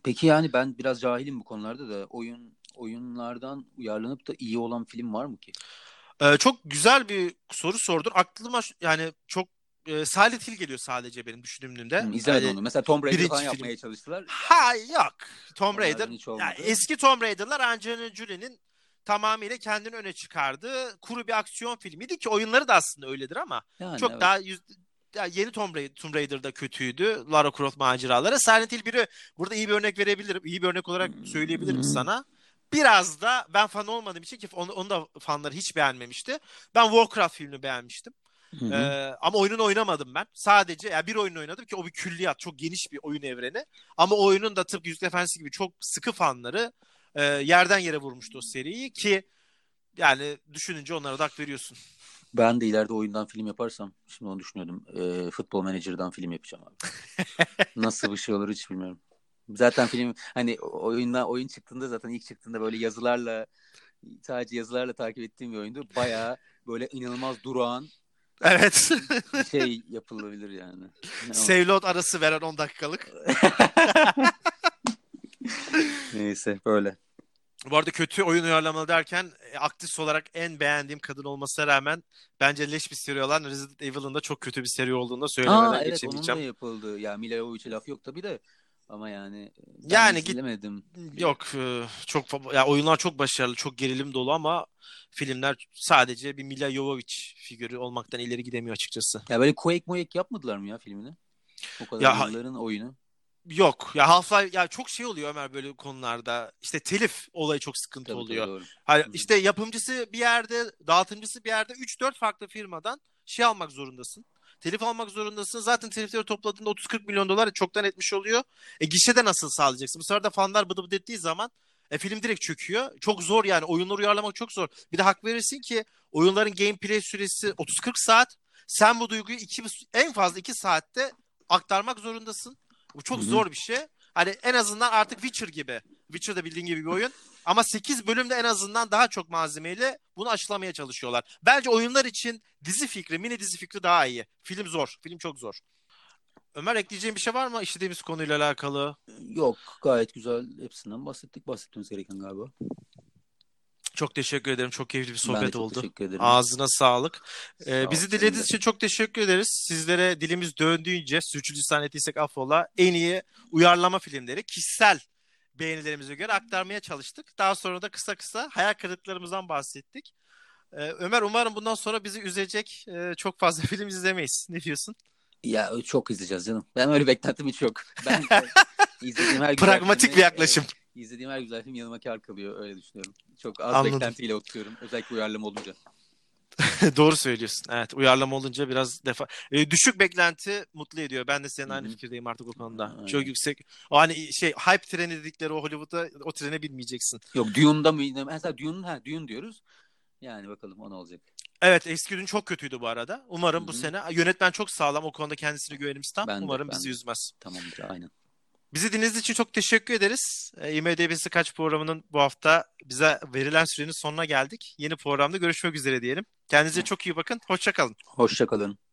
Peki yani ben biraz cahilim bu konularda da oyunlardan uyarlanıp da iyi olan film var mı ki? Çok güzel bir soru sordun. Aklıma yani çok Salih Til geliyor sadece benim düşündüğümde. İzledim onu. Mesela Tom Raider'ı falan yapmaya çalıştılar. Ha yok. Tom Raider. Yani eski Tom Raider'lar Angelina Jolie'nin tamamıyla kendini öne çıkardığı kuru bir aksiyon filmiydi ki oyunları da aslında öyledir ama yani, çok daha yeni Tomb Raider'da kötüydü. Lara Croft maceraları. Silent Hill 1'i burada iyi bir örnek verebilirim. İyi bir örnek olarak söyleyebilirim sana. Biraz da ben fan olmadığım için ki onu da fanları hiç beğenmemişti. Ben Warcraft filmini beğenmiştim. Ama oyununu oynamadım ben. Sadece yani bir oyunu oynadım ki o bir külliyat. Çok geniş bir oyun evreni. Ama o oyunun da tıpkı Yüzüklerin Efendisi gibi çok sıkı fanları yerden yere vurmuştu o seriyi ki yani düşününce onlara da hak veriyorsun. Ben de ileride oyundan film yaparsam şimdi onu düşünüyordum. Futbol Manager'dan film yapacağım abi. Nasıl bir şey olur hiç bilmiyorum. Zaten film hani oyun çıktığında zaten ilk çıktığında böyle yazılarla sadece yazılarla takip ettiğim bir oyundu. Bayağı böyle inanılmaz durağan evet. Şey yapılabilir yani. Sevlot arası veren 10 dakikalık. Neyse böyle. Bu arada kötü oyun uyarlamalı derken aktif olarak en beğendiğim kadın olmasına rağmen bence leş bir seri olan Resident Evil'ın da çok kötü bir seri olduğunu da söylemeden evet, geçemeyeceğim. Evet onun da yapıldı. Ya Mila Jovovich'e laf yok tabii de ama yani izlemedim. Yok çok yani oyunlar çok başarılı, çok gerilim dolu ama filmler sadece bir Mila Jovovich figürü olmaktan ileri gidemiyor açıkçası. Ya böyle Quake yapmadılar mı ya filmini? O kadar ya, yılların oyunu. Yok. Ya Half-Life ya çok şey oluyor Ömer böyle konularda. İşte telif olayı çok sıkıntı tabii, oluyor. Hani işte yapımcısı bir yerde, dağıtımcısı bir yerde 3-4 farklı firmadan şey almak zorundasın. Telif almak zorundasın. Zaten telifleri topladığında 30-40 milyon dolar çoktan etmiş oluyor. Gişede nasıl sağlayacaksın? Bu sefer de fanlar bıdı bıdı ettiği zaman film direkt çöküyor. Çok zor yani. Oyunları uyarlamak çok zor. Bir de hak verirsin ki oyunların gameplay süresi 30-40 saat. Sen bu duyguyu en fazla 2 saatte aktarmak zorundasın. Bu çok zor bir şey. Hani en azından artık Witcher gibi. Witcher da bildiğin gibi bir oyun. Ama 8 bölümde en azından daha çok malzemeyle bunu aşılamaya çalışıyorlar. Bence oyunlar için mini dizi fikri daha iyi. Film zor. Film çok zor. Ömer ekleyeceğin bir şey var mı işlediğimiz konuyla alakalı? Yok. Gayet güzel. Hepsinden bahsettik. Bahsetmemiz gereken galiba. Çok teşekkür ederim. Çok keyifli bir sohbet oldu. Teşekkür ederim. Ağzına sağlık. Bizi dinlediğiniz için çok teşekkür ederiz. Sizlere dilimiz döndüğünce sürçülisan ettiysek affola en iyi uyarlama filmleri kişisel beğenilerimize göre aktarmaya çalıştık. Daha sonra da kısa hayal kırıklıklarımızdan bahsettik. Ömer umarım bundan sonra bizi üzecek çok fazla film izlemeyiz. Ne diyorsun? Ya çok izleyeceğiz canım. Ben öyle beklentim hiç yok. Ben izlediğim her pragmatik bir yaklaşım. İzlediğim her güzel film yanıma kar kalıyor. Öyle düşünüyorum. Çok az beklentiyle oturuyorum. Özellikle uyarlama olunca. Doğru söylüyorsun. Evet uyarlama olunca biraz düşük beklenti mutlu ediyor. Ben de senin aynı fikirdeyim artık o konuda. Aynen. Çok yüksek. O hani hype treni dedikleri o Hollywood'da o trene binmeyeceksin. Yok Dune'da mı? Mesela Dune diyoruz. Yani bakalım o ne olacak. Evet eski Dune çok kötüydü bu arada. Umarım bu sene. Yönetmen çok sağlam. O konuda kendisine güvenimiz tam. Umarım bizi üzmez. Tamamdır aynen. Bizi dinlediğiniz için çok teşekkür ederiz. IMDb'si Kaç programının bu hafta bize verilen sürenin sonuna geldik. Yeni programda görüşmek üzere diyelim. Kendinize çok iyi bakın. Hoşça kalın. Hoşça kalın.